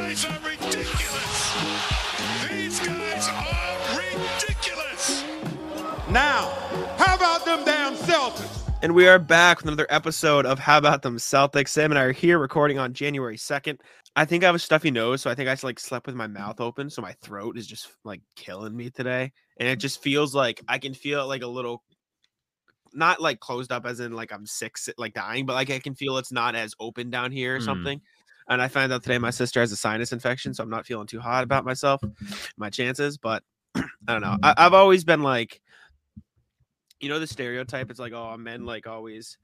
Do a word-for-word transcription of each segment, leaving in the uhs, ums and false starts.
guys are ridiculous. These guys are ridiculous. Now, how about them damn Celtics? And we are back with another episode of How About Them Celtics. Sam and I are here recording on January second. I think I have a stuffy nose, so I think I just, like, slept with my mouth open, so my throat is just, like, killing me today. And it just feels like I can feel, like, a little, not, like, closed up as in, like, I'm sick, like, dying, but, like, I can feel it's not as open down here or mm. something. And I found out today my sister has a sinus infection, so I'm not feeling too hot about myself, my chances, but I don't know. I- I've always been, like... You know, the stereotype, it's like, oh, men, like, always,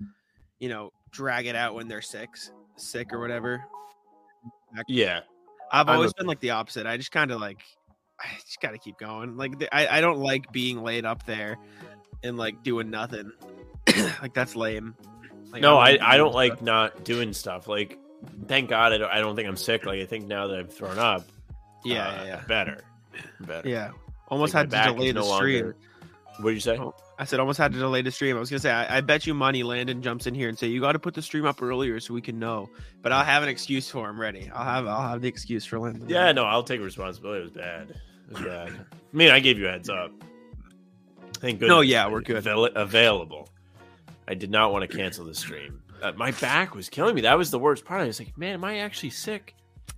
you know, drag it out when they're sick, sick or whatever. Yeah. I've always been, like, the opposite. I just kind of, like, I just got to keep going. Like, I, I don't like being laid up there and, like, doing nothing. Like, that's lame. Like, no, I, I don't like not doing stuff. Like, thank God I don't, I don't think I'm sick. Like, I think now that I've thrown up, yeah, uh, yeah, yeah. better. Better. Yeah. Almost like had to delay the no stream. Longer... What did you say? Oh. I said almost had to delay the stream. I was going to say, I, I bet you money Landon jumps in here and say, you got to put the stream up earlier so we can know. But I'll have an excuse for him ready. I'll have I'll have the excuse for Landon. Yeah, no, I'll take responsibility. It was bad. It was bad. I mean, I gave you a heads up. Thank goodness. No, yeah, we're good. Avail- available. I did not want to cancel the stream. Uh, my back was killing me. That was the worst part. I was like, man, am I actually sick?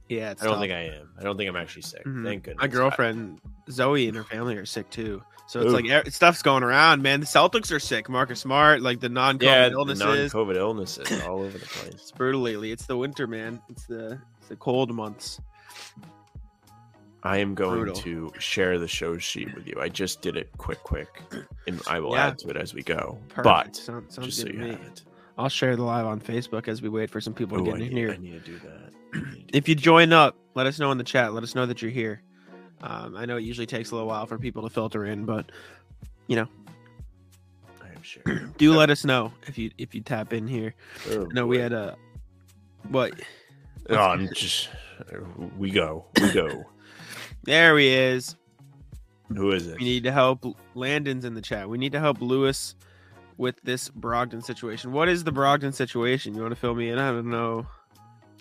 Yeah, it's I don't tough. think I am. I don't think I'm actually sick. Mm-hmm. Thank goodness. My girlfriend, I... Zoe, and her family are sick, too. So it's Ooh. like stuff's going around, man. The Celtics are sick. Marcus Smart, like the non-COVID yeah, illnesses. Yeah, non-COVID illnesses all over the place. It's brutal lately. It's the winter, man. It's the it's the cold months. I am going brutal. to share the show sheet with you. I just did it quick, quick, and I will yeah. add to it as we go. Perfect. But sounds, sounds just so you me. have it. I'll share the live on Facebook as we wait for some people Ooh, to get I in need, here. I need to do that. To do if you join up, let us know in the chat. Let us know that you're here. Um, I know it usually takes a little while for people to filter in, but you know, I am sure. Do let us know if you if you tap in here. Oh, no, we had a what? Oh, I'm just we go we go. There he is. Who is it? We need to help. Landon's in the chat. We need to help Lewis with this Brogdon situation. What is the Brogdon situation? You want to fill me in? I don't know.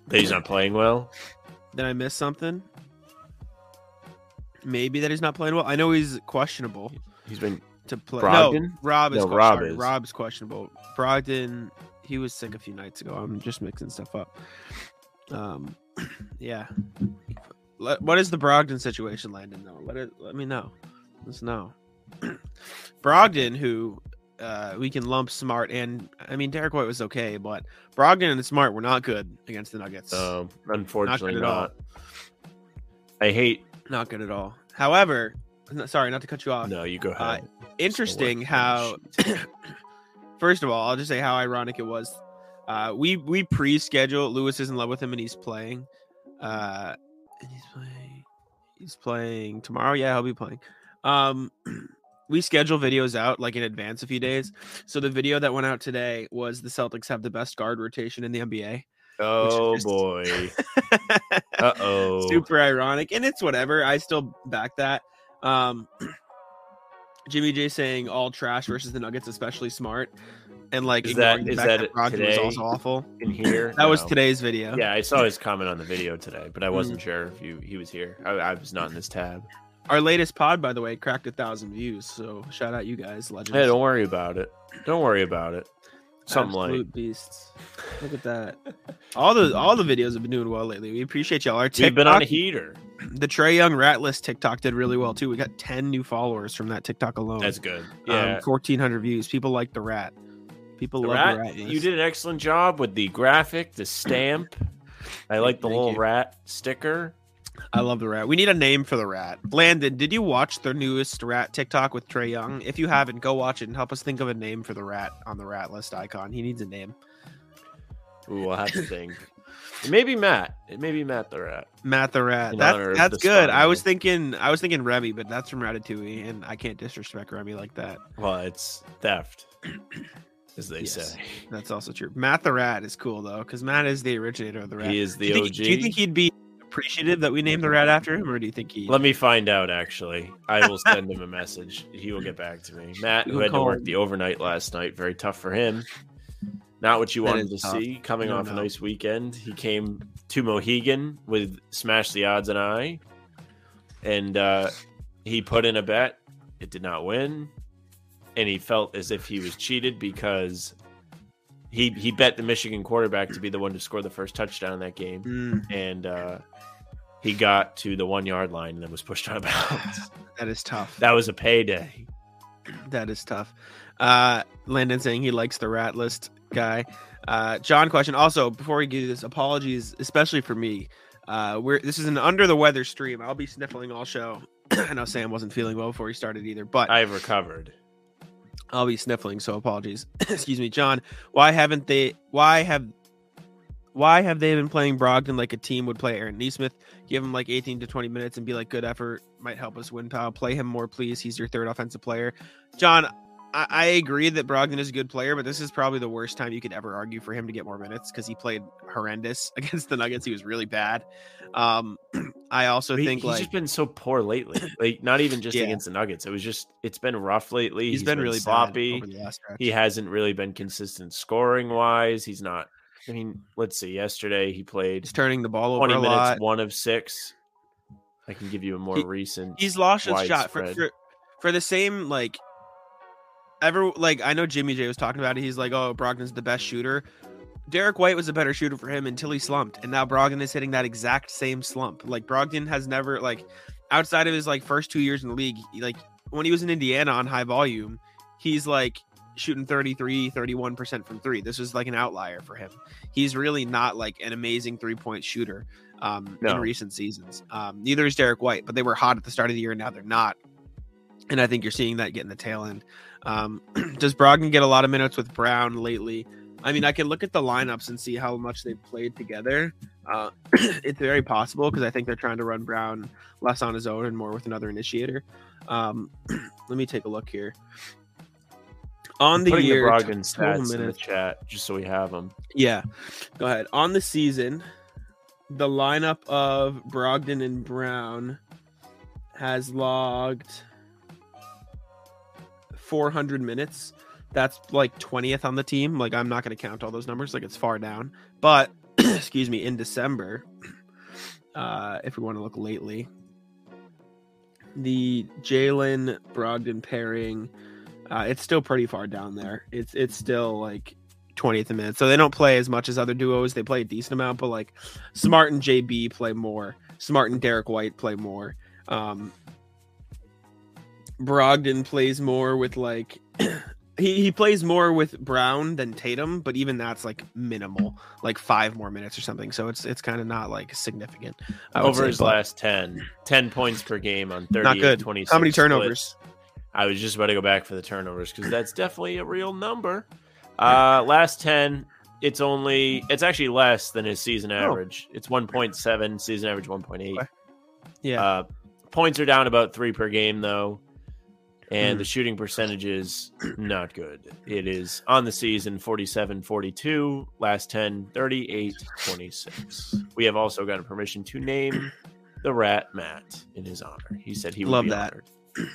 That he's not playing well. Did I miss something? Maybe that he's not playing well. I know he's questionable. He's been to play. Brogdon? No, Rob is no, question- Rob sorry, is. Rob's questionable. Brogdon, he was sick a few nights ago. I'm just mixing stuff up. Um, yeah. Let, what is the Brogdon situation, Landon? Though, let it, let me know. Let's know. Brogdon, who uh, we can lump Smart and I mean Derek White was okay, but Brogdon and Smart were not good against the Nuggets. Um, unfortunately, not. Good not. At all. I hate. Not good at all. However, sorry, not to cut you off. No, you go ahead. Uh, interesting how, first of all, I'll just say how ironic it was. Uh, we we pre-schedule. Lewis is in love with him, and he's playing. Uh, and he's playing. He's playing tomorrow. Yeah, he'll be playing. Um, we schedule videos out like in advance a few days. So the video that went out today was the Celtics have the best guard rotation in the N B A. Oh just... boy. Uh oh. Super ironic. And it's whatever. I still back that. Um Jimmy J saying all trash versus the Nuggets, especially Smart. And like is that, is that, that Brogdon was also awful. In here. That no. was today's video. Yeah, I saw his comment on the video today, but I wasn't mm. sure if you, he was here. I, I was not in this tab. Our latest pod, by the way, cracked a thousand views. So shout out you guys, legends. Hey, don't worry about it. Don't worry about it. Something Absolute like beasts. Look at that. All the all the videos have been doing well lately. We appreciate y'all. Our TikTok, we've been on a heater. The Trae Young Rat List TikTok did really well too. We got ten new followers from that TikTok alone. That's good. Yeah, um, fourteen hundred views. People like the rat. People the love rat, the rat. List. You did an excellent job with the graphic, the stamp. I like the Thank little you. rat sticker. I love the rat. We need a name for the rat. Landon, did you watch the newest rat TikTok with Trae Young? If you haven't, go watch it and help us think of a name for the rat on the rat list icon. He needs a name. Ooh, I'll have to think. Maybe Matt. It may be Matt the rat. Matt the rat. That, that's good. I was thinking I was thinking Remy, but that's from Ratatouille, and I can't disrespect Remy like that. Well, it's theft. As they yes, say, that's also true. Matt the rat is cool though, because Matt is the originator of the rat. He is the do think, O G. Do you think he'd be appreciative that we named the rat after him, or do you think he? Let me find out. Actually, I will send him a message. He will get back to me. Matt, who had to work the overnight last night, very tough for him. Not what you that wanted to tough. see. Coming off know. a nice weekend, he came to Mohegan with Smash the Odds and I, and uh, he put in a bet. It did not win, and he felt as if he was cheated because he he bet the Michigan quarterback to be the one to score the first touchdown in that game, mm. and uh, he got to the one yard line and then was pushed out of bounds. That is tough. That was a payday. That is tough. Uh, Landon saying he likes the rat list guy. Uh, John question. Also, before we do this, apologies, especially for me. Uh, we're this is an under the weather stream. I'll be sniffling all show. I know Sam wasn't feeling well before he started either, but I've recovered. I'll be sniffling, so apologies. Excuse me, John. Why haven't they? Why have? Why have they been playing Brogdon like a team would play Aaron Nesmith? Give him like eighteen to twenty minutes and be like, good effort might help us win, Kyle. Play him more, please. He's your third offensive player. John, I, I agree that Brogdon is a good player, but this is probably the worst time you could ever argue for him to get more minutes because he played horrendous against the Nuggets. He was really bad. Um, I also he, think he's like, just been so poor lately. Like not even just yeah. against the Nuggets. It was just it's been rough lately. He's, he's been, been really sloppy. He hasn't really been consistent scoring wise. He's not. I mean, let's see. Yesterday he played. He's turning the ball over twenty a minutes, lot. One of six. I can give you a more he, recent. He's lost his shot for, for for the same like. Ever like I know Jimmy J was talking about it. He's like, "Oh, Brogdon's the best shooter." Derek White was a better shooter for him until he slumped, and now Brogdon is hitting that exact same slump. Like Brogdon has never like outside of his like first two years in the league. Like when he was in Indiana on high volume, he's like. Shooting thirty-three, thirty-one percent from three. This is like an outlier for him. He's really not like an amazing three-point shooter um, no. in recent seasons. Um, neither is Derek White, but they were hot at the start of the year, and now they're not. And I think you're seeing that getting the tail end. Um, does Brogdon get a lot of minutes with Brown lately? I mean, I can look at the lineups and see how much they've played together. Uh, it's very possible because I think they're trying to run Brown less on his own and more with another initiator. Um, let me take a look here. On the year, the Brogdon stats in the chat, just so we have them. Yeah, go ahead. On the season, the lineup of Brogdon and Brown has logged four hundred minutes. That's like twentieth on the team. Like I'm not going to count all those numbers. Like it's far down. But excuse me, in December, uh, if we want to look lately, the Jaylen Brogdon pairing. Uh, it's still pretty far down there. It's it's still like twentieth minute. So they don't play as much as other duos. They play a decent amount, but like Smart and J B play more. Smart and Derek White play more. Um, Brogdon plays more with like he, he plays more with Brown than Tatum, but even that's like minimal, like five more minutes or something. So it's it's kind of not like significant. Over his last ten. ten points per game on thirty-eight, not good. twenty-six. How many turnovers? Splits. I was just about to go back for the turnovers because that's definitely a real number. Uh, last ten, it's only it's actually less than his season average. Oh. It's one point seven, season average one point eight. Okay. Yeah, uh, points are down about three per game though, and mm. the shooting percentage is not good. It is on the season forty-seven forty-two, last ten thirty-eight twenty-six. We have also gotten permission to name the Rat Matt in his honor. He said he would love be that. Honored.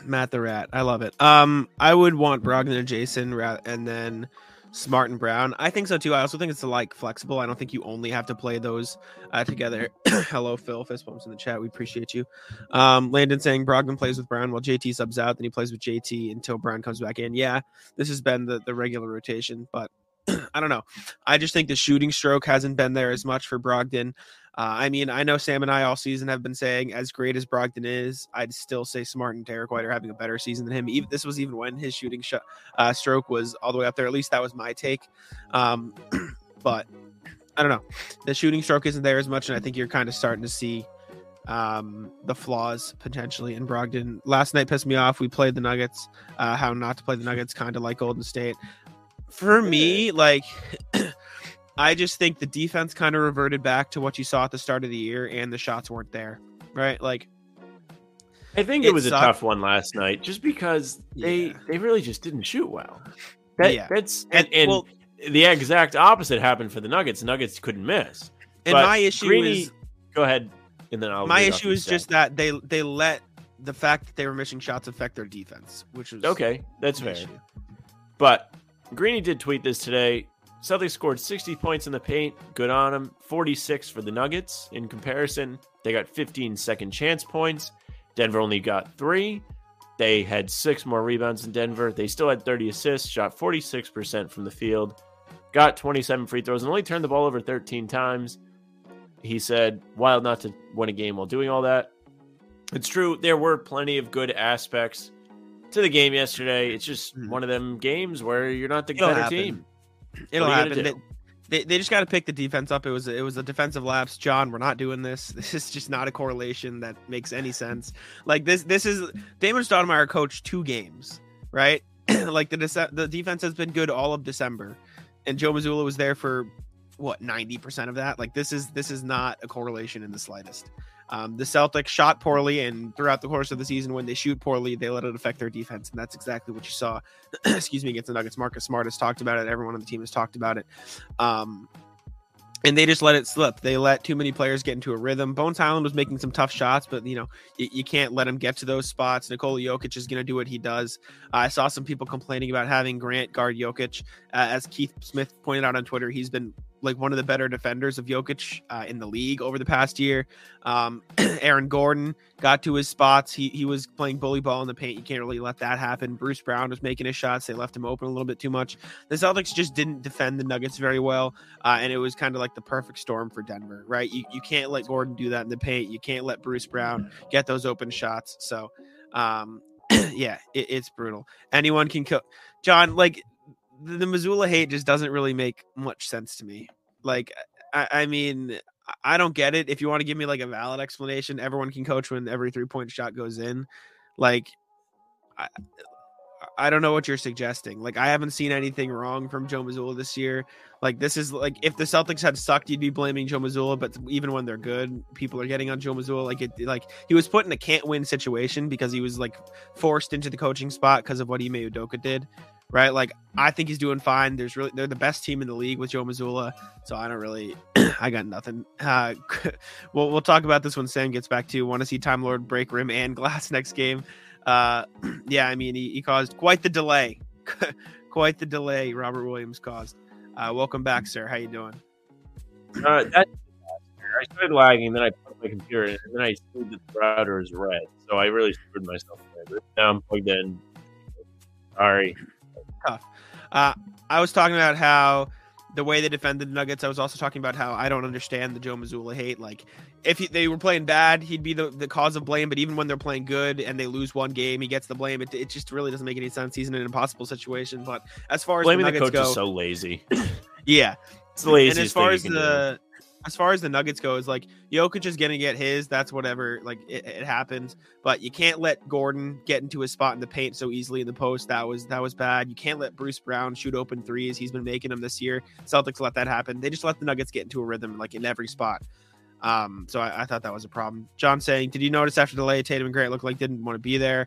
Matt the Rat. I love it. Um, I would want Brogdon and Jason and then Smart and Brown. I think so too. I also think it's like flexible. I don't think you only have to play those uh, together. Hello, Phil. Fist bumps in the chat. We appreciate you. Um, Landon saying Brogdon plays with Brown while J T subs out. Then he plays with J T until Brown comes back in. Yeah, this has been the, the regular rotation, but I don't know. I just think the shooting stroke hasn't been there as much for Brogdon. Uh, I mean, I know Sam and I all season have been saying as great as Brogdon is, I'd still say Smart and Derek White are having a better season than him. Even this was even when his shooting sh- uh, stroke was all the way up there. At least that was my take. Um, but I don't know. The shooting stroke isn't there as much, and I think you're kind of starting to see um, the flaws potentially in Brogdon. Last night pissed me off. We played the Nuggets. Uh, how not to play the Nuggets, kind of like Golden State. For me, like... I just think the defense kind of reverted back to what you saw at the start of the year, and the shots weren't there, right? Like, I think it, it was sucked. A tough one last night, just because they yeah. they really just didn't shoot well. That, yeah, that's and, and, and well, the exact opposite happened for the Nuggets. The Nuggets couldn't miss. And but my issue Greeny, is, go ahead, and then I'll. My issue is just that they they let the fact that they were missing shots affect their defense, which was okay. That's fair. Issue. But Greeny did tweet this today. Celtics scored sixty points in the paint. Good on them. forty-six for the Nuggets. In comparison, they got fifteen second chance points. Denver only got three. They had six more rebounds than Denver. They still had thirty assists, shot forty-six percent from the field, got twenty-seven free throws, and only turned the ball over thirteen times. He said, wild not to win a game while doing all that. It's true. There were plenty of good aspects to the game yesterday. It's just one of them games where you're not the It'll better happen. Team. It'll happen. They, they, they just got to pick the defense up. It was it was a defensive lapse. John, we're not doing this. This is just not a correlation that makes any sense. Like this this is Damon Stoudemire coached two games, right? Like the dece- the defense has been good all of December, and Joe Mazzulla was there for what ninety percent of that. Like this is this is not a correlation in the slightest. Um, the Celtics shot poorly, and throughout the course of the season, when they shoot poorly, they let it affect their defense. And that's exactly what you saw, excuse me, against the Nuggets. Marcus Smart has talked about it. Everyone on the team has talked about it. Um, and they just let it slip. They let too many players get into a rhythm. Bones Highland was making some tough shots, but, you know, you, you can't let him get to those spots. Nikola Jokic is going to do what he does. Uh, I saw some people complaining about having Grant guard Jokic. Uh, as Keith Smith pointed out on Twitter, he's been like one of the better defenders of Jokic uh, in the league over the past year. Um, Aaron Gordon got to his spots. He he was playing bully ball in the paint. You can't really let that happen. Bruce Brown was making his shots. They left him open a little bit too much. The Celtics just didn't defend the Nuggets very well. Uh, and it was kind of like the perfect storm for Denver, right? You, you can't let Gordon do that in the paint. You can't let Bruce Brown get those open shots. So um, yeah, it, it's brutal. Anyone can kill John. Like, the Mazzulla hate just doesn't really make much sense to me. Like, I, I mean, I don't get it. If you want to give me like a valid explanation, everyone can coach when every three point shot goes in. Like, I, I don't know what you're suggesting. Like, I haven't seen anything wrong from Joe Mazzulla this year. Like, this is like, if the Celtics had sucked, you'd be blaming Joe Mazzulla. But even when they're good, people are getting on Joe Mazzulla. Like, it, like he was put in a can't win situation because he was like forced into the coaching spot because of what Ime Udoka did. Right, like I think he's doing fine. There's really they're the best team in the league with Joe Mazzulla, so I don't really, I got nothing. Uh, we'll we'll talk about this when Sam gets back too. Want to see Time Lord break rim and glass next game? Uh, yeah, I mean he, he caused quite the delay, quite the delay. Robert Williams caused. Uh, welcome back, sir. How you doing? Uh, that I started lagging, then I plugged my computer, in, and then I see that the router is red, so I really screwed myself. There. Now I'm plugged in. Sorry. Tough. Uh, I was talking about how the way they defended the Nuggets. I was also talking about how I don't understand the Joe Mazzulla hate. Like, if he, they were playing bad, he'd be the, the cause of blame. But even when they're playing good and they lose one game, he gets the blame. It, it just really doesn't make any sense. He's in an impossible situation. But as far as blaming the, the coach go, is so lazy. Yeah, it's lazy. And as far as the do. As far as the Nuggets go, is like Jokic is gonna get his. That's whatever. Like it, it happens, but you can't let Gordon get into his spot in the paint so easily in the post. That was that was bad. You can't let Bruce Brown shoot open threes. He's been making them this year. Celtics let that happen. They just let the Nuggets get into a rhythm like in every spot. Um, so I, I thought that was a problem. John saying, did you notice after delay, Tatum and Grant looked like didn't want to be there?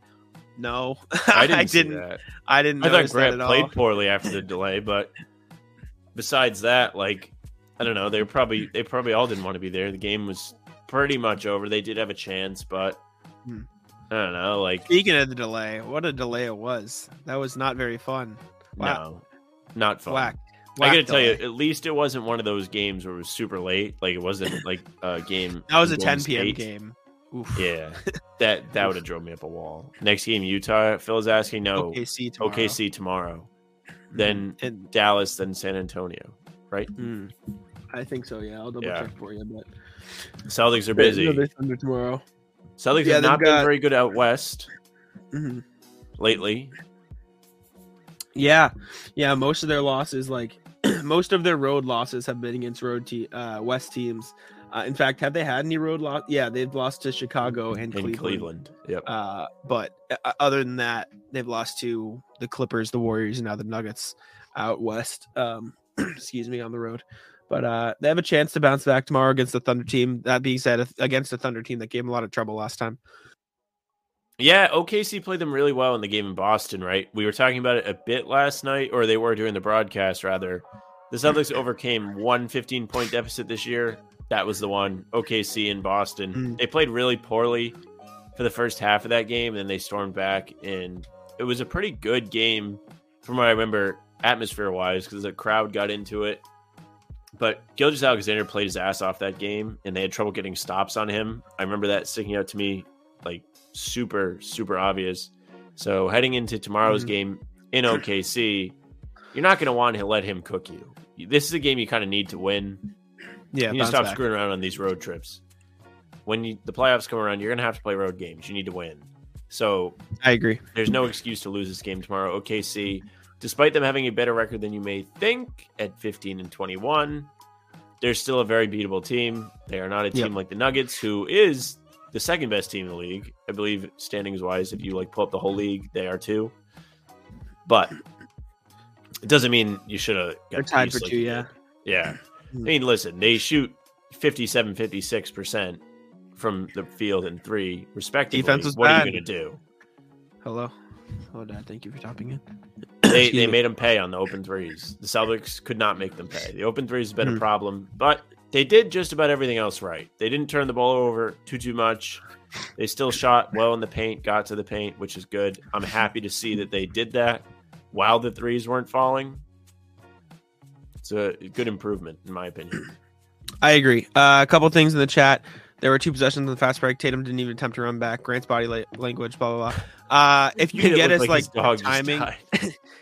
No, I didn't. I didn't. That. I didn't. I thought Grant played all. poorly after the delay, but besides that, like. I don't know. They were probably they probably all didn't want to be there. The game was pretty much over. They did have a chance, but hmm. I don't know. Like speaking of the delay, what a delay it was. That was not very fun. Wow. No, not fun. Whack. Whack I got to tell you, at least it wasn't one of those games where it was super late. Like it wasn't like a game. That was a ten p.m. game. Oof. Yeah, that that would have drove me up a wall. Next game, Utah. Phil's asking. No, O K C tomorrow. O K C tomorrow. Mm-hmm. Then and- Dallas. Then San Antonio. Right. Mm. I think so, yeah. I'll double yeah. check for you, but Celtics are busy. They're Thunder tomorrow. Celtics yeah, have not got... been very good out west mm-hmm. lately. Yeah, yeah. Most of their losses, like most of their road losses, have been against road te- uh, west teams. Uh, in fact, have they had any road loss? Yeah, they've lost to Chicago and, and Cleveland. Cleveland. Yep. Uh, but uh, other than that, they've lost to the Clippers, the Warriors, and now the Nuggets out west. Um, excuse me, on the road. But uh, they have a chance to bounce back tomorrow against the Thunder team. That being said, against the Thunder team that gave them a lot of trouble last time. Yeah, O K C played them really well in the game in Boston, right? We were talking about it a bit last night, or they were during the broadcast, rather. The Celtics overcame one fifteen-point deficit this year. That was the one, O K C in Boston. Mm. They played really poorly for the first half of that game, and then they stormed back, and it was a pretty good game from what I remember. atmosphere-wise, because the crowd got into it. But Gilgeous-Alexander played his ass off that game, and they had trouble getting stops on him. I remember that sticking out to me, like, super, super obvious. So heading into tomorrow's mm-hmm. game in O K C, you're not going to want to let him cook you. This is a game you kind of need to win. Yeah, you need to stop back. screwing around on these road trips. When you, the playoffs come around, you're going to have to play road games. You need to win. So I agree. There's no excuse to lose this game tomorrow. O K C, despite them having a better record than you may think at fifteen and twenty-one, they're still a very beatable team. They are not a team yep. like the Nuggets, who is the second best team in the league. I believe standings wise, if you like pull up the whole league, they are too. But it doesn't mean you should have. They're tied for two, yeah. Yeah. I mean, listen, they shoot fifty-seven, fifty-six percent from the field and three, respectively. Defense was what bad. Are you going to do? Hello. Hello, Dad. Thank you for topping in. They they made them pay on the open threes. The Celtics could not make them pay. The open threes have been mm-hmm. a problem, but they did just about everything else right. They didn't turn the ball over too, too much. They still shot well in the paint, got to the paint, which is good. I'm happy to see that they did that while the threes weren't falling. It's a good improvement, in my opinion. I agree. Uh, a couple things in the chat. There were two possessions in the fast break. Tatum didn't even attempt to run back. Grant's body la- language, blah, blah, blah. Uh, if you can get us like, like timing,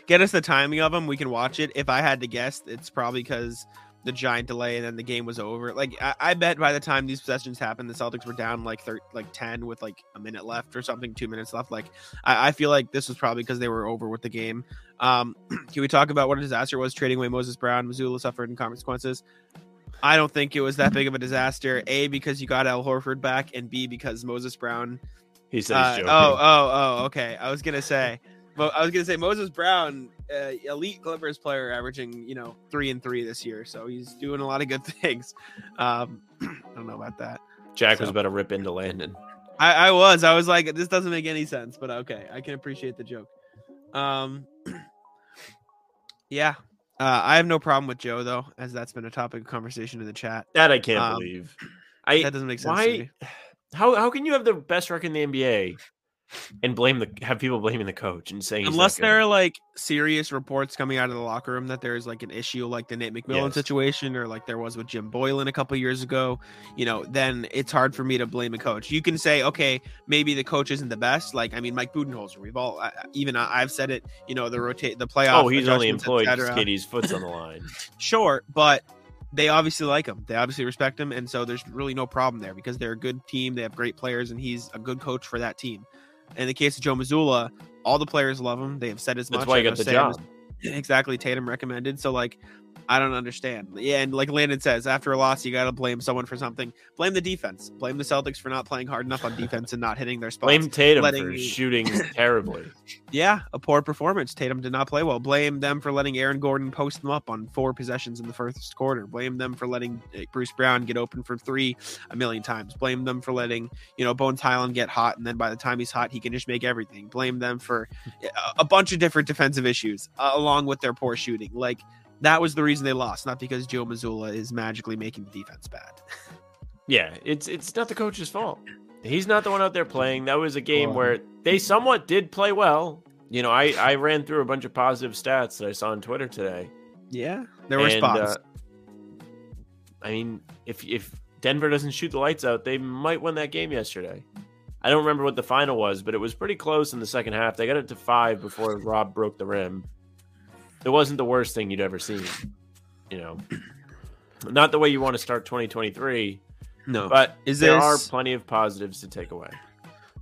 get us the timing of them, we can watch it. If I had to guess, it's probably because the giant delay and then the game was over. Like I, I bet by the time these possessions happened, the Celtics were down like thir- like ten with like a minute left or something, two minutes left. Like I, I feel like this was probably because they were over with the game. Um, can we talk about what a disaster was trading away Moses Brown? Mazzulla suffered in consequences. I don't think it was that big of a disaster. A, because you got Al Horford back, and B, because Moses Brown. He said he's uh, joking. Oh, oh, oh, okay. I was gonna say, I was gonna say Moses Brown, uh, elite Clippers player, averaging you know three and three this year, so he's doing a lot of good things. Um, I don't know about that. Jack so. was about to rip into Landon. I, I was. I was like, this doesn't make any sense, but okay, I can appreciate the joke. Um, yeah. Uh, I have no problem with Joe, though, as that's been a topic of conversation in the chat. That I can't um, believe. I, that doesn't make sense why, to me. How, how can you have the best record in the N B A and blame the have people blaming the coach and saying unless there are like serious reports coming out of the locker room that there is like an issue like the Nate McMillan yes. situation or like there was with Jim Boylan a couple years ago, you know, then it's hard for me to blame a coach. You can say, okay, maybe the coach isn't the best. Like I mean, Mike Budenholzer, we've all I, even I, I've said it. You know, the rotate the playoff. Oh, he's only employed because Katie's foot's on the line. Sure, but. They obviously like him. They obviously respect him. And so there's really no problem there because they're a good team. They have great players and he's a good coach for that team. In the case of Joe Mazzulla, all the players love him. They have said as much. That's why you got the job. Exactly. Tatum recommended. So like, I don't understand. Yeah. And like Landon says, after a loss, you got to blame someone for something. Blame the defense. Blame the Celtics for not playing hard enough on defense and not hitting their spots. Blame Tatum letting... for shooting terribly. Yeah. A poor performance. Tatum did not play well. Blame them for letting Aaron Gordon post them up on four possessions in the first quarter. Blame them for letting Bruce Brown get open for three a million times. Blame them for letting, you know, Bones Highland get hot. And then by the time he's hot, he can just make everything. Blame them for a bunch of different defensive issues uh, along with their poor shooting. Like, that was the reason they lost, not because Joe Mazzulla is magically making the defense bad. Yeah, it's it's not the coach's fault. He's not the one out there playing. That was a game um, where they somewhat did play well. You know, I, I ran through a bunch of positive stats that I saw on Twitter today. Yeah, there were and, spots. Uh, I mean, if if Denver doesn't shoot the lights out, they might win that game yesterday. I don't remember what the final was, but it was pretty close in the second half. They got it to five before Rob broke the rim. It wasn't the worst thing you'd ever seen, you know, not the way you want to start twenty twenty-three. No, but is there this... are plenty of positives to take away.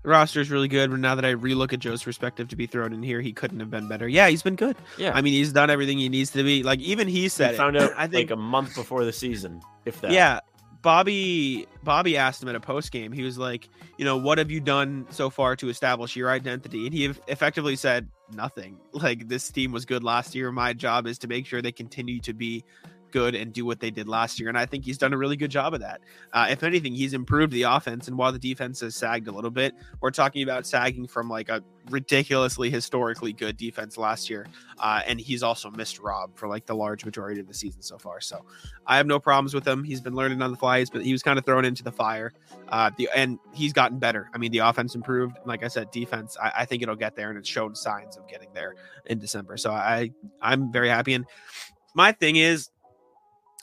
The roster is really good. But now that I relook at Joe's perspective to be thrown in here, he couldn't have been better. Yeah, he's been good. Yeah. I mean, he's done everything he needs to be. Like, even he said he it. found out I think... like a month before the season, if that. Yeah. Bobby Bobby asked him at a post game. He was like, you know, what have you done so far to establish your identity? And he effectively said nothing. Like, this team was good last year. My job is to make sure they continue to be good and do what they did last year. And I think he's done a really good job of that. Uh, if anything, he's improved the offense. And while the defense has sagged a little bit, we're talking about sagging from like a ridiculously historically good defense last year. Uh, and he's also missed Rob for like the large majority of the season so far. So I have no problems with him. He's been learning on the fly, but he was kind of thrown into the fire. Uh, the, and he's gotten better. I mean, the offense improved. Like I said, defense, I, I think it'll get there, and it's shown signs of getting there in December. So I, I'm very happy. And my thing is,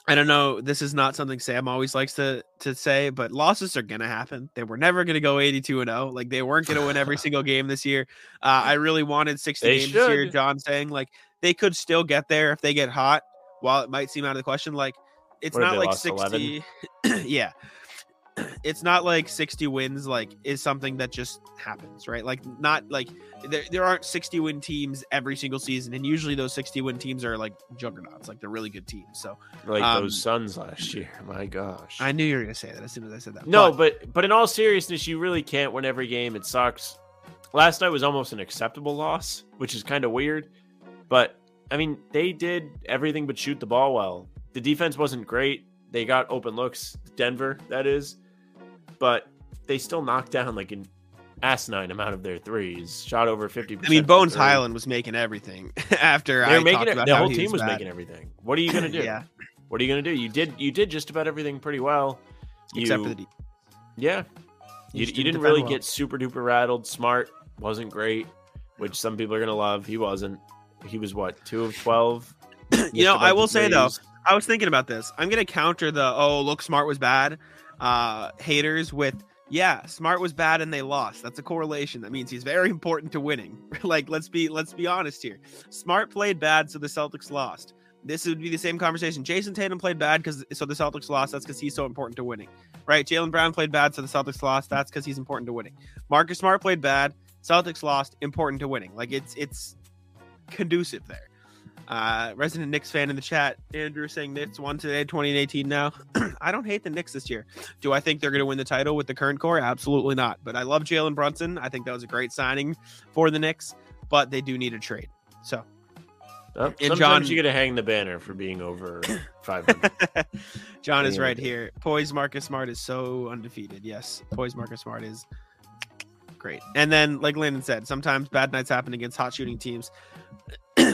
I don't know, this is not something Sam always likes to, to say, but losses are going to happen. They were never going to go eighty-two and oh. Like, they weren't going to win every single game this year. Uh, I really wanted sixty they games should. This year, John, saying, like, they could still get there if they get hot. While it might seem out of the question, like, it's what not like sixty. Yeah. It's not like sixty wins, like, is something that just happens, right? Like, not like there, there aren't sixty win teams every single season. And usually those sixty win teams are like juggernauts, like they're really good teams. So like um, those Suns last year. My gosh. I knew you were going to say that as soon as I said that. No, but, but, but in all seriousness, you really can't win every game. It sucks. Last night was almost an acceptable loss, which is kind of weird, but I mean, they did everything but shoot the ball. Well, the defense wasn't great. They got open looks, Denver, that is. But they still knocked down like an asinine amount of their threes. Shot over fifty percent. I mean, Bones Highland was making everything after I making talked it, about the how whole team was, was making everything. What are you going to do? Yeah. What are you going to do? You did you did just about everything pretty well. You, Except for the D. Yeah. You, you, didn't, you didn't really well. get super duper rattled. Smart wasn't great, which some people are going to love. He wasn't. He was what? two of twelve? You know, I will say though, I was thinking about this. I'm going to counter the, oh, look, Smart was bad. Uh, haters with, yeah, Smart was bad and they lost. That's a correlation. That means he's very important to winning. Like, let's be, let's be honest here. Smart played bad, so the Celtics lost. This would be the same conversation. Jayson Tatum played bad, because so the Celtics lost. That's because he's so important to winning, right? Jaylen Brown played bad, so the Celtics lost. That's because he's important to winning. Marcus Smart played bad, Celtics lost, important to winning. Like, it's it's conducive there. Uh, resident Knicks fan in the chat, Andrew, saying Knicks won today, twenty eighteen now. I don't hate the Knicks this year. Do I think they're going to win the title with the current core? Absolutely not. But I love Jalen Brunson. I think that was a great signing for the Knicks, but they do need a trade. So, oh, and sometimes John, you get to hang the banner for being over five hundred. John is right here. Poise Marcus Smart is so undefeated. Yes, Poise Marcus Smart is great. And then, like Landon said, sometimes bad nights happen against hot shooting teams.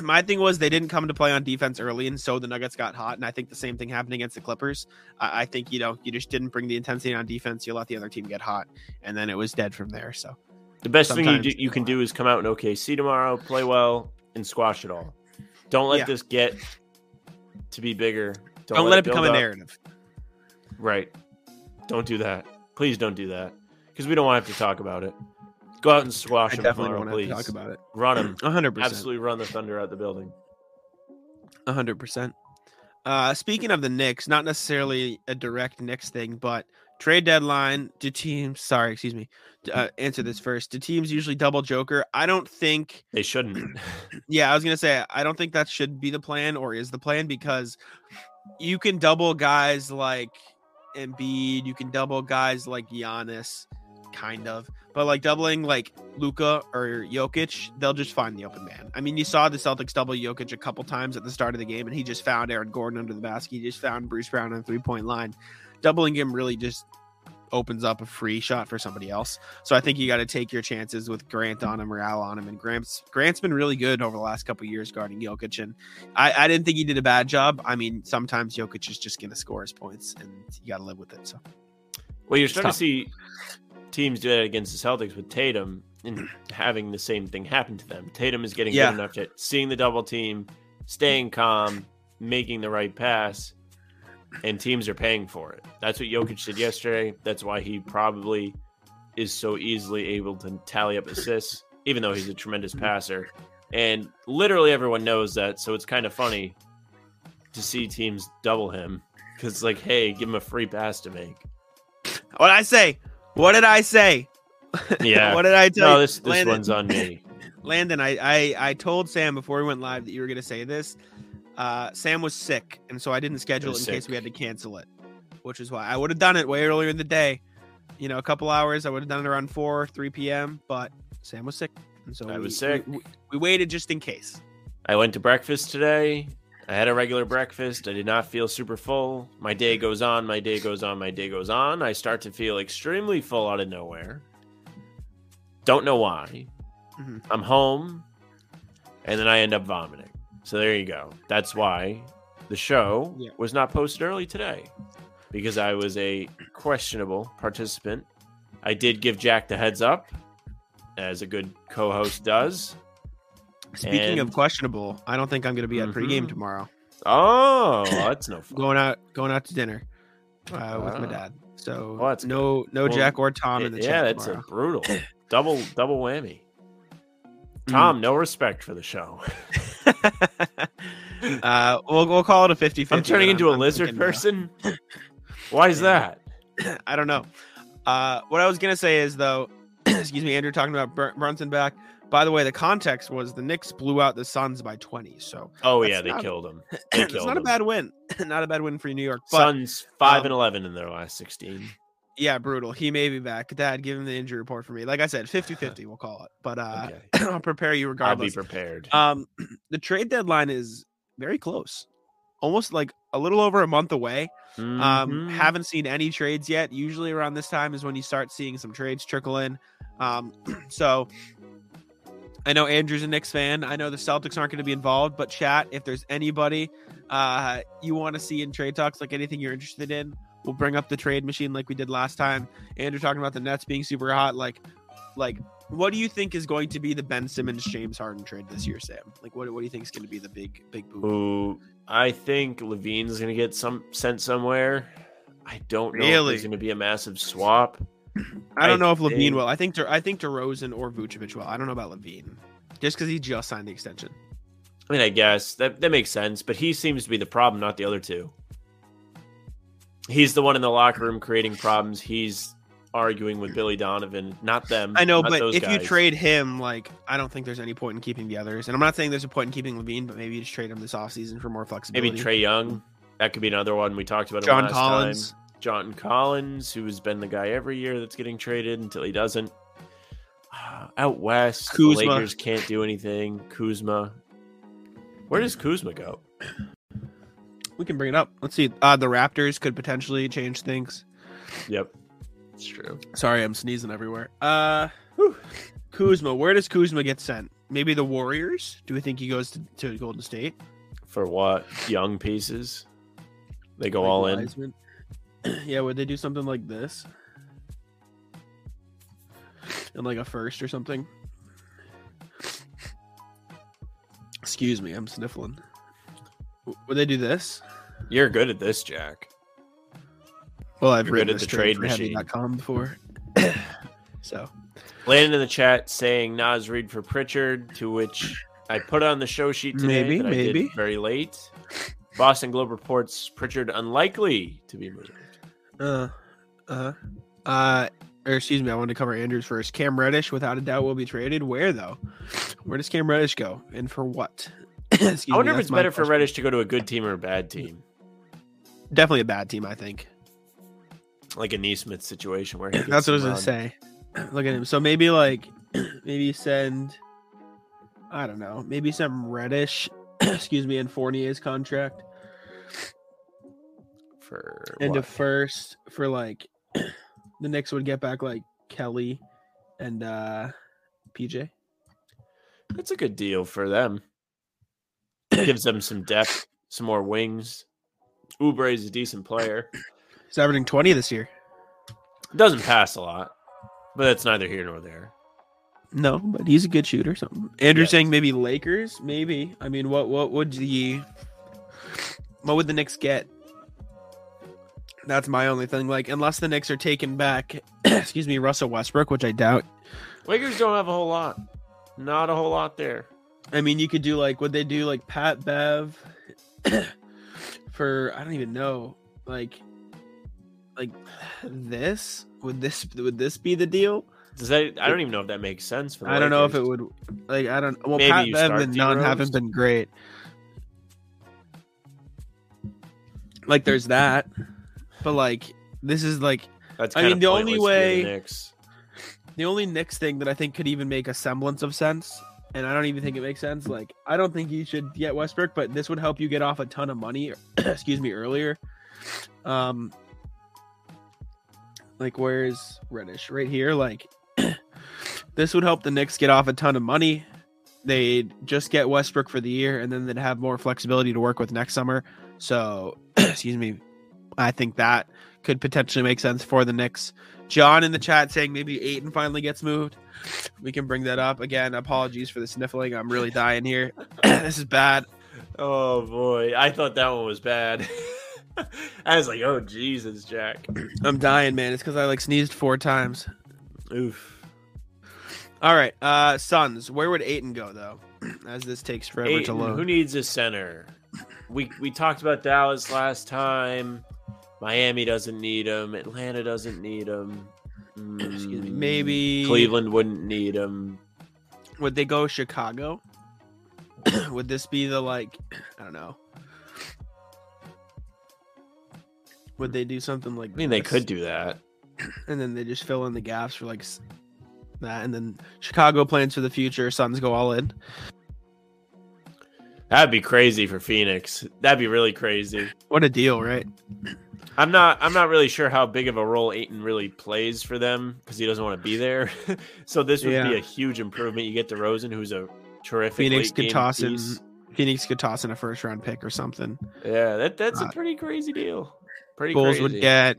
My thing was they didn't come to play on defense early, and so the Nuggets got hot, and I think the same thing happened against the Clippers. I, I think, you know, you just didn't bring the intensity on defense. You let the other team get hot, and then it was dead from there. So the best Sometimes thing you, do, you can do is come out in O K C tomorrow, play well, and squash it all. Don't let yeah. this get to be bigger. Don't, don't let, let it become up. a narrative. Right. Don't do that. Please don't do that, because we don't want to have to talk about it. Go out and squash I them definitely tomorrow, please. Talk about it. Run them. one hundred percent. Absolutely run the Thunder out of the building. one hundred percent. Uh, speaking of the Knicks, not necessarily a direct Knicks thing, but trade deadline, do teams... Sorry, excuse me. Uh, answer this first. Do teams usually double Joker? I don't think... They shouldn't. Yeah, I was going to say, I don't think that should be the plan or is the plan, because you can double guys like Embiid. You can double guys like Giannis, kind of. But like doubling like Luka or Jokic, they'll just find the open man. I mean, you saw the Celtics double Jokic a couple times at the start of the game, and he just found Aaron Gordon under the basket. He just found Bruce Brown on the three-point line. Doubling him really just opens up a free shot for somebody else. So I think you got to take your chances with Grant on him or Al on him. And Grant's, Grant's been really good over the last couple of years guarding Jokic. And I, I didn't think he did a bad job. I mean, sometimes Jokic is just going to score his points, and you got to live with it. So, Well, you're starting to see... teams do that against the Celtics with Tatum and having the same thing happen to them. Tatum is getting yeah. good enough to seeing the double team, staying calm, making the right pass, and teams are paying for it. That's what Jokic did yesterday. That's why he probably is so easily able to tally up assists, even though he's a tremendous passer. And literally everyone knows that, so it's kind of funny to see teams double him because it's like, hey, give him a free pass to make. What I say... What did I say? Yeah. What did I tell you? No, this, this Landon, one's on me. Landon, I, I, I told Sam before we went live that you were going to say this. Uh, Sam was sick, and so I didn't schedule it in sick. case we had to cancel it, which is why I would have done it way earlier in the day. You know, a couple hours. I would have done it around four, three p.m., but Sam was sick. And so I we, was sick. We, we waited just in case. I went to breakfast today. I had a regular breakfast. I did not feel super full. My day goes on, my day goes on, my day goes on. I start to feel extremely full out of nowhere. Don't know why. Mm-hmm. I'm home, and then I end up vomiting. So there you go. That's why the show yeah. was not posted early today, because I was a questionable participant. I did give Jack the heads up, as a good co-host does. Speaking and, of questionable, I don't think I'm going to be at mm-hmm. pregame tomorrow. Oh, that's no fun. going out, going out to dinner uh, uh, with my dad. So oh, no, good. no well, Jack or Tom it, in the chat. Yeah, that's tomorrow. a brutal double, double whammy. Tom, mm. no respect for the show. uh, we'll we'll call it a fifty-fifty. I'm turning into I'm, a lizard I'm person. Why is yeah. that? I don't know. Uh, what I was going to say is though, excuse me, Andrew, talking about Br- Brunson back. By the way, the context was the Knicks blew out the Suns by twenty. So, oh yeah, they not, killed them. It's not them. a bad win. Not a bad win for New York. But, Suns five um, and eleven in their last sixteen. Yeah, brutal. He may be back. Dad, give him the injury report for me. Like I said, fifty-fifty, we'll call it. But uh, okay. I'll prepare you regardless. I'll be prepared. Um, the trade deadline is very close, almost like a little over a month away. Mm-hmm. Um, haven't seen any trades yet. Usually around this time is when you start seeing some trades trickle in. Um, so. I know Andrew's a Knicks fan. I know the Celtics aren't going to be involved, but chat, if there's anybody uh, you want to see in trade talks, like anything you're interested in, we'll bring up the trade machine like we did last time. Andrew talking about the Nets being super hot. Like, like, what do you think is going to be the Ben Simmons, James Harden trade this year, Sam? Like, what what do you think is going to be the big, big boom? Ooh, I think LaVine's going to get some sent somewhere. I don't know really? if there's going to be a massive swap. I don't I know if LaVine think... will. I think De- I think DeRozan or Vucevic will. I don't know about LaVine, just because he just signed the extension. I mean, I guess that that makes sense, but he seems to be the problem, not the other two. He's the one in the locker room creating problems. He's arguing with Billy Donovan, not them. I know, but if guys. you trade him, like I don't think there's any point in keeping the others. And I'm not saying there's a point in keeping LaVine, but maybe you just trade him this offseason for more flexibility. Maybe Trae Young. That could be another one. We talked about John him last Collins. time. John Collins, who has been the guy every year that's getting traded until he doesn't. Uh, out west, Kuzma. The Lakers can't do anything. Kuzma. Where does Kuzma go? We can bring it up. Let's see. Uh, the Raptors could potentially change things. Yep. It's true. Sorry, I'm sneezing everywhere. Uh, whew. Kuzma. Where does Kuzma get sent? Maybe the Warriors? Do we think he goes to, to Golden State? For what? Young pieces? They go like all in? Wiseman? Yeah, would they do something like this? And like a first or something? Excuse me, I'm sniffling. Would they do this? You're good at this, Jack. Well, I've You're written good at the trade machine before. So, Landon in the chat saying Naz Reid for Pritchard, to which I put on the show sheet today. Maybe, that maybe I did very late. Boston Globe reports Pritchard unlikely to be moved. Uh, uh, uh, or excuse me, I wanted to cover Andrews first. Cam Reddish, without a doubt, will be traded. Where though? Where does Cam Reddish go, and for what? I wonder me, if it's better question. for Reddish to go to a good team or a bad team. Definitely a bad team, I think. Like a Neesmith situation where he gets that's what I was gonna run. say. Look at him. So maybe like maybe send. I don't know. Maybe send Reddish. excuse me, and Fournier's contract. For and a first for like the Knicks would get back like Kelly and uh, P J. That's a good deal for them. Gives them some depth, some more wings. Oubre is a decent player. He's averaging twenty this year. Doesn't pass a lot, but that's neither here nor there. No, but he's a good shooter. Something. Andrew yes. saying maybe Lakers, maybe. I mean, what what would the what would the Knicks get? That's my only thing. Like, unless the Knicks are taking back, excuse me, Russell Westbrook, which I doubt. Lakers don't have a whole lot. Not a whole lot there. I mean, you could do like, would they do like Pat Bev for, I don't even know, like, like this? Would this would this be the deal? Does that? I don't even know if that makes sense for the I don't Lakers. know if it would. Like, I don't. Well, Maybe Pat Bev and none haven't been great. Like, there's that. But like this is like That's I mean the only way the, the only Knicks thing that I think could even make a semblance of sense and I don't even think it makes sense. Like, I don't think you should get Westbrook, but this would help you get off a ton of money, excuse me, earlier. Um, like, where's Reddish? Right here. Like, this would help the Knicks get off a ton of money. They'd just get Westbrook for the year, and then they'd have more flexibility to work with next summer. So, excuse me, I think that could potentially make sense for the Knicks. John in the chat saying maybe Ayton finally gets moved. We can bring that up. Again, apologies for the sniffling. I'm really dying here. This is bad. Oh, boy. I thought that one was bad. I was like, oh, Jesus, Jack. I'm dying, man. It's because I, like, sneezed four times. Oof. All right. Uh, Suns. Where would Ayton go, though? As this takes forever Ayton, to load. Who needs a center? We we talked about Dallas last time. Miami doesn't need him. Atlanta doesn't need him. Mm, Excuse me. Maybe Cleveland wouldn't need him. Would they go Chicago? Would this be the, like, I don't know. Would they do something like I mean, this? They could do that. And then they just fill in the gaps for, like, that. And then Chicago plans for the future. Suns go all in. That'd be crazy for Phoenix. That'd be really crazy. What a deal, right? I'm not I'm not really sure how big of a role Ayton really plays for them because he doesn't want to be there. So this would yeah. be a huge improvement. You get DeRozan, who's a terrific Phoenix could toss piece. in Phoenix could toss in a first round pick or something. Yeah, that that's uh, a pretty crazy deal. Pretty Bulls crazy. would get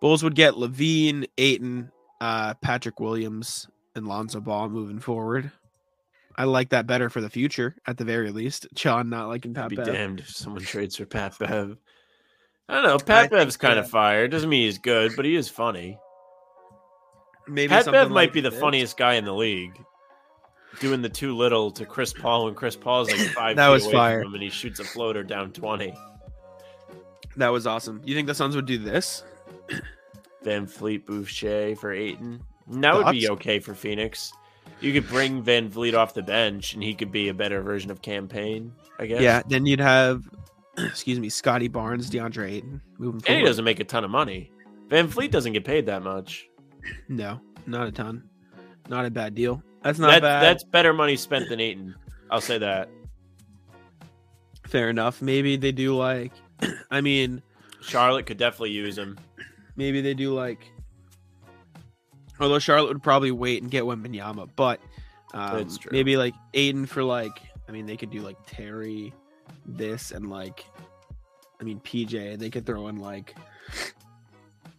Bulls would get LaVine, Ayton, uh, Patrick Williams, and Lonzo Ball moving forward. I like that better for the future, at the very least. John not liking Pat I'd be Bev. Damned if someone trades for Pat Bev. I don't know. Pat I Bev's kind of fire. Doesn't mean he's good, but he is funny. Maybe Pat Bev might like be the this. funniest guy in the league. Doing the too little to Chris Paul when Chris Paul's like five that feet was away fire. from him and he shoots a floater down twenty. That was awesome. You think the Suns would do this? Van Fleet, Boucher for Ayton. That Thoughts? would be okay for Phoenix. You could bring Van Vliet off the bench, and he could be a better version of campaign, I guess. Yeah, then you'd have, excuse me, Scotty Barnes, DeAndre Ayton. Moving and forward. He doesn't make a ton of money. Van Vliet doesn't get paid that much. No, not a ton. Not a bad deal. That's not that, bad. That's better money spent than Ayton. I'll say that. Fair enough. Maybe they do like, I mean. Charlotte could definitely use him. Maybe they do like. Although Charlotte would probably wait and get Wembanyama, but um, maybe like Ayton for like, I mean, they could do like Terry, this, and like, I mean, P J. They could throw in like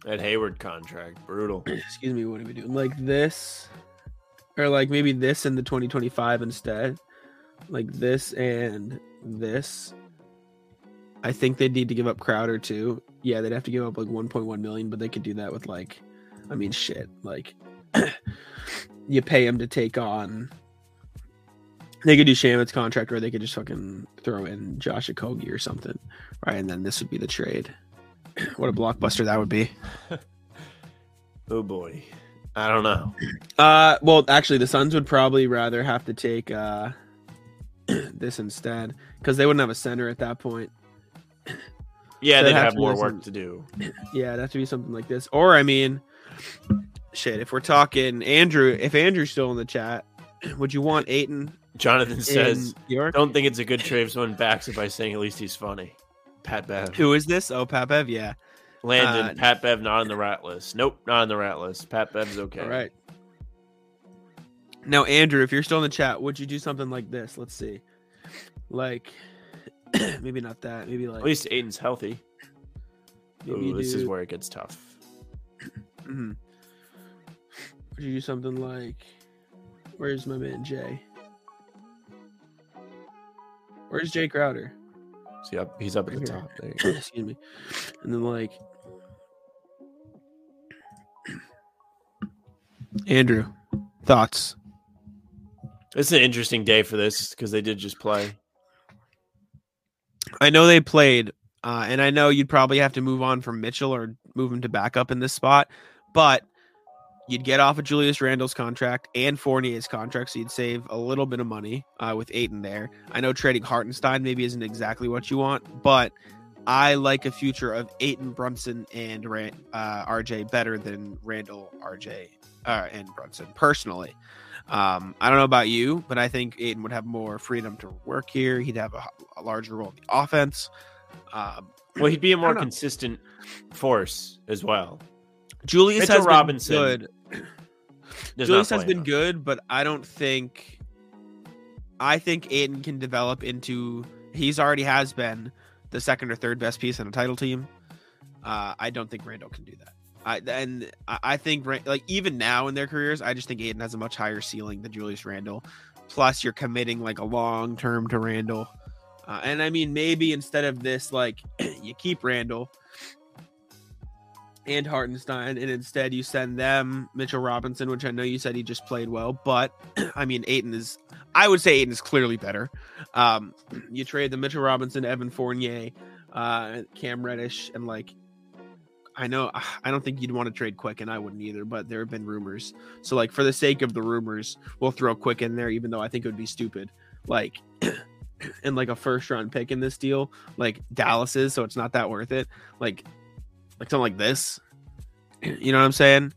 that Hayward contract. Brutal. Excuse me. What are we doing? Like this, or like maybe this in the twenty twenty-five instead, like this and this. I think they'd need to give up Crowder too. Yeah, they'd have to give up like one point one million, but they could do that with like. I mean, shit, like, you pay him to take on. They could do Shamit's contract, or they could just fucking throw in Josh Okogie or something, right? And then this would be the trade. What a blockbuster that would be. Oh, boy. I don't know. Uh, well, actually, the Suns would probably rather have to take uh, this instead, because they wouldn't have a center at that point. Yeah, so they'd have, have more work some, to do. Yeah, it'd have to be something like this. Or, I mean... Shit, if we're talking Andrew, if Andrew's still in the chat, would you want Ayton? Jonathan says, don't think it's a good trade if someone backs it by saying at least he's funny. Pat Bev. Who is this? Oh, Pat Bev, yeah. Landon, uh, Pat Bev not on the rat list. Nope, not on the rat list. Pat Bev's okay. All right. Now, Andrew, if you're still in the chat, would you do something like this? Let's see. Like, maybe not that. Maybe like. At least Ayton's healthy. Maybe Ooh, this do... is where it gets tough. Mm-hmm. Would you do something like, where's my man Jay? Where's Jay Crowder? See, up, he's up at the top. There you go. Excuse me. And then like, Andrew, thoughts? It's an interesting day for this because they did just play. I know they played, uh, and I know you'd probably have to move on from Mitchell or move him to backup in this spot, but. You'd get off of Julius Randle's contract and Fournier's contract, so you'd save a little bit of money uh, with Ayton there. I know trading Hartenstein maybe isn't exactly what you want, but I like a future of Ayton, Brunson, and uh, R J better than Randall, R J, uh, and Brunson, personally. Um, I don't know about you, but I think Ayton would have more freedom to work here. He'd have a, a larger role in the offense. Um, well, he'd be a more consistent force as well. Julius Mitchell has Robinson been good. Julius has been enough. good, but I don't think... I think Ayton can develop into... He's already has been the second or third best piece on a title team. Uh, I don't think Randall can do that. I and I think like even now in their careers, I just think Ayton has a much higher ceiling than Julius Randle. Plus, you're committing like a long term to Randall, uh, and I mean maybe instead of this, like you keep Randall and Hartenstein, and instead you send them Mitchell Robinson, which I know you said he just played well, but I mean Ayton is. I would say Ayton is clearly better. Um, you trade the Mitchell Robinson, Evan Fournier, uh, Cam Reddish, and like, I know, I don't think you'd want to trade Quick, and I wouldn't either, but there have been rumors. So like, for the sake of the rumors, we'll throw Quick in there, even though I think it would be stupid. Like, and like a first round pick in this deal, like Dallas is, so it's not that worth it. Like, like something like this, you know what I'm saying?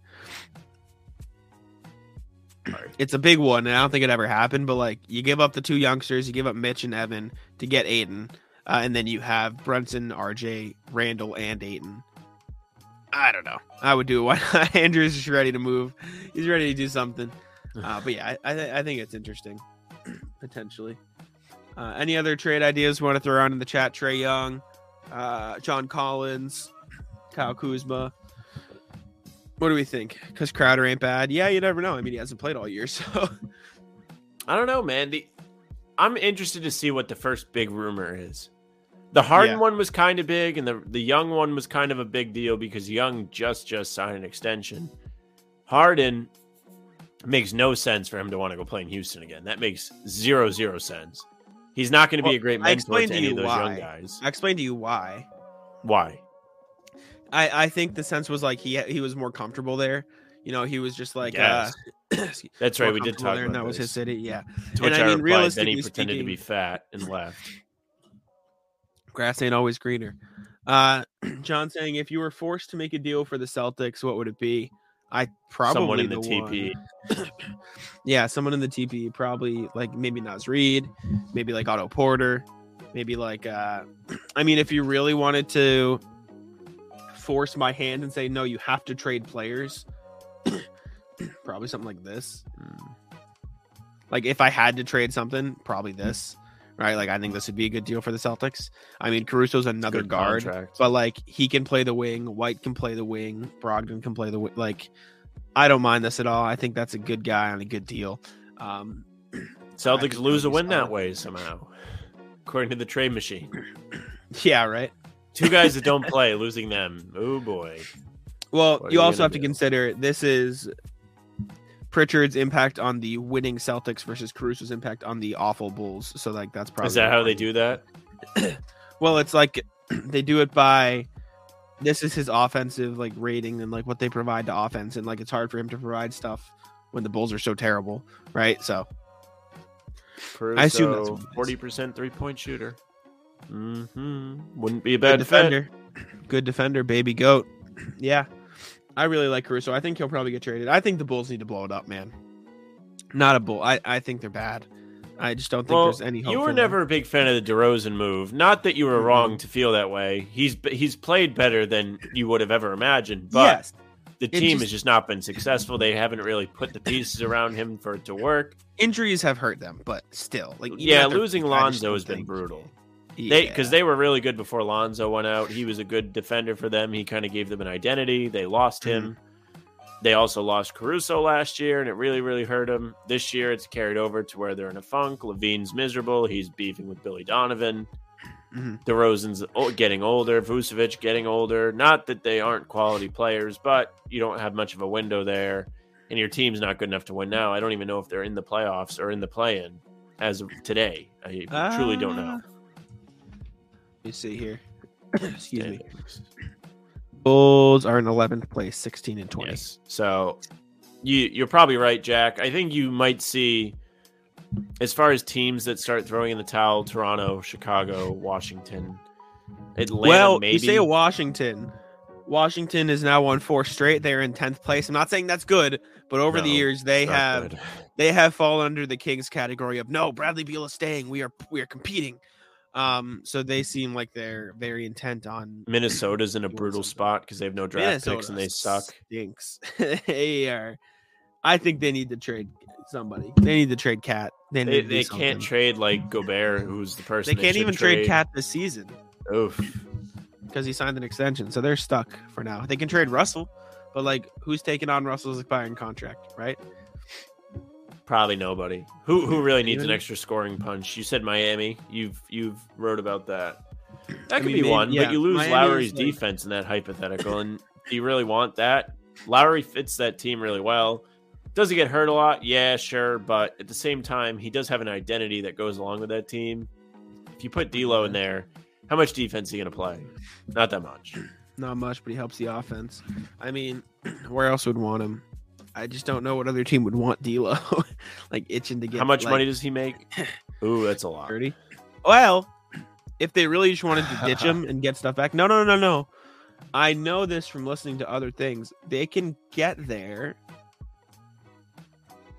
It's a big one, and I don't think it ever happened, but like you give up the two youngsters, you give up Mitch and Evan to get Ayton, uh, and then you have Brunson, R J, Randall, and Ayton. I don't know. I would do it. Andrew's just ready to move. He's ready to do something. Uh, but yeah, I, I, th- I think it's interesting, potentially. Uh, any other trade ideas we want to throw around in the chat? Trae Young, uh, John Collins, Kyle Kuzma. What do we think? Because Crowder ain't bad. Yeah, you never know. I mean, he hasn't played all year, so I don't know, man. The, I'm interested to see what the first big rumor is. The Harden yeah. one was kind of big, and the the Young one was kind of a big deal because Young just just signed an extension. Harden makes no sense for him to want to go play in Houston again. That makes zero zero sense. He's not going to well, be a great mentor I explained to, to you any of those why. young guys. I explained to you why. Why? I, I think the sense was like he he was more comfortable there. You know, he was just like yes. uh, that's right. We did talk there, about and that this. was his city. Yeah, to and which I, I mean, realistically, then he pretended speaking, to be fat and left. Grass ain't always greener. Uh, John saying, if you were forced to make a deal for the Celtics, what would it be? I probably someone in the, the T P E. yeah, someone in the T P E. Probably like maybe Naz Reid, maybe like Otto Porter, maybe like. Uh, I mean, if you really wanted to force my hand and say no, you have to trade players. Probably something like this. Mm. Like if I had to trade something, probably this, right? Like I think this would be a good deal for the Celtics. I mean, Caruso's another good guard, contract. But like he can play the wing. White can play the wing. Brogdon can play the wing. Like I don't mind this at all. I think that's a good guy on a good deal. Um, Celtics lose a win solid. that way somehow, according to the trade machine. yeah, right. Two guys that don't play, losing them. Oh, boy. Well, what you also have do? to consider this is Pritchard's impact on the winning Celtics versus Caruso's impact on the awful Bulls. So, like, that's probably... Is that how they do that? Well, it's like they do it by... This is his offensive, like, rating and, like, what they provide to offense. And, like, it's hard for him to provide stuff when the Bulls are so terrible, right? So, Caruso, I assume that's forty percent three-point shooter. Mm-hmm. Wouldn't be a bad good defender. Fit. Good defender, baby goat. Yeah, I really like Caruso. I think he'll probably get traded. I think the Bulls need to blow it up, man. Not a bull. I, I think they're bad. I just don't think well, there's any hope. You were for never them. a big fan of the DeRozan move. Not that you were wrong to feel that way. He's he's played better than you would have ever imagined. But yes, the team just... has just not been successful. They haven't really put the pieces around him for it to work. Injuries have hurt them, but still, like yeah, losing Lonzo has been brutal. They because yeah. they were really good before Lonzo went out. He was a good defender for them. He kind of gave them an identity. They lost him. Mm-hmm. They also lost Caruso last year, and it really, really hurt him. This year, it's carried over to where they're in a funk. LaVine's miserable. He's beefing with Billy Donovan. Mm-hmm. DeRozan's getting older. Vucevic getting older. Not that they aren't quality players, but you don't have much of a window there, and your team's not good enough to win now. I don't even know if they're in the playoffs or in the play-in as of today. I uh... truly don't know. You see here. Excuse me. Bulls are in eleventh place, sixteen and twenty. Yes. So you you're probably right, Jack. I think you might see as far as teams that start throwing in the towel, Toronto, Chicago, Washington, Atlanta, well, maybe. You say Washington. Washington is now won four straight. They're in tenth place. I'm not saying that's good, but over no, the years they have good. they have fallen under the Kings category of no, Bradley Beal is staying. We are we are competing. Um, so they seem like they're very intent on. Minnesota's in a brutal spot because they have no draft Minnesota picks and they suck. Stinks. They are. I think they need to trade somebody. They need to trade Cat. They need they, to they can't trade like Gobert, who's the person they can't they even trade Cat this season. Oof. Because he signed an extension, so they're stuck for now. They can trade Russell, but like, who's taking on Russell's expiring contract, right? Probably nobody. Who who really needs an extra scoring punch? You said Miami. You've you've wrote about that. That could I mean, be one, yeah, but you lose Miami Lowry's like... defense in that hypothetical, and do you really want that? Lowry fits that team really well. Does he get hurt a lot? Yeah, sure, but at the same time, he does have an identity that goes along with that team. If you put D'Lo in there, how much defense is he going to play? Not that much. Not much, but he helps the offense. I mean, where else would want him? I just don't know what other team would want D'Lo, like itching to get. How much like, money does he make? Ooh, that's a lot. thirty Well, if they really just wanted to ditch him and get stuff back, no, no, no, no. I know this from listening to other things. They can get there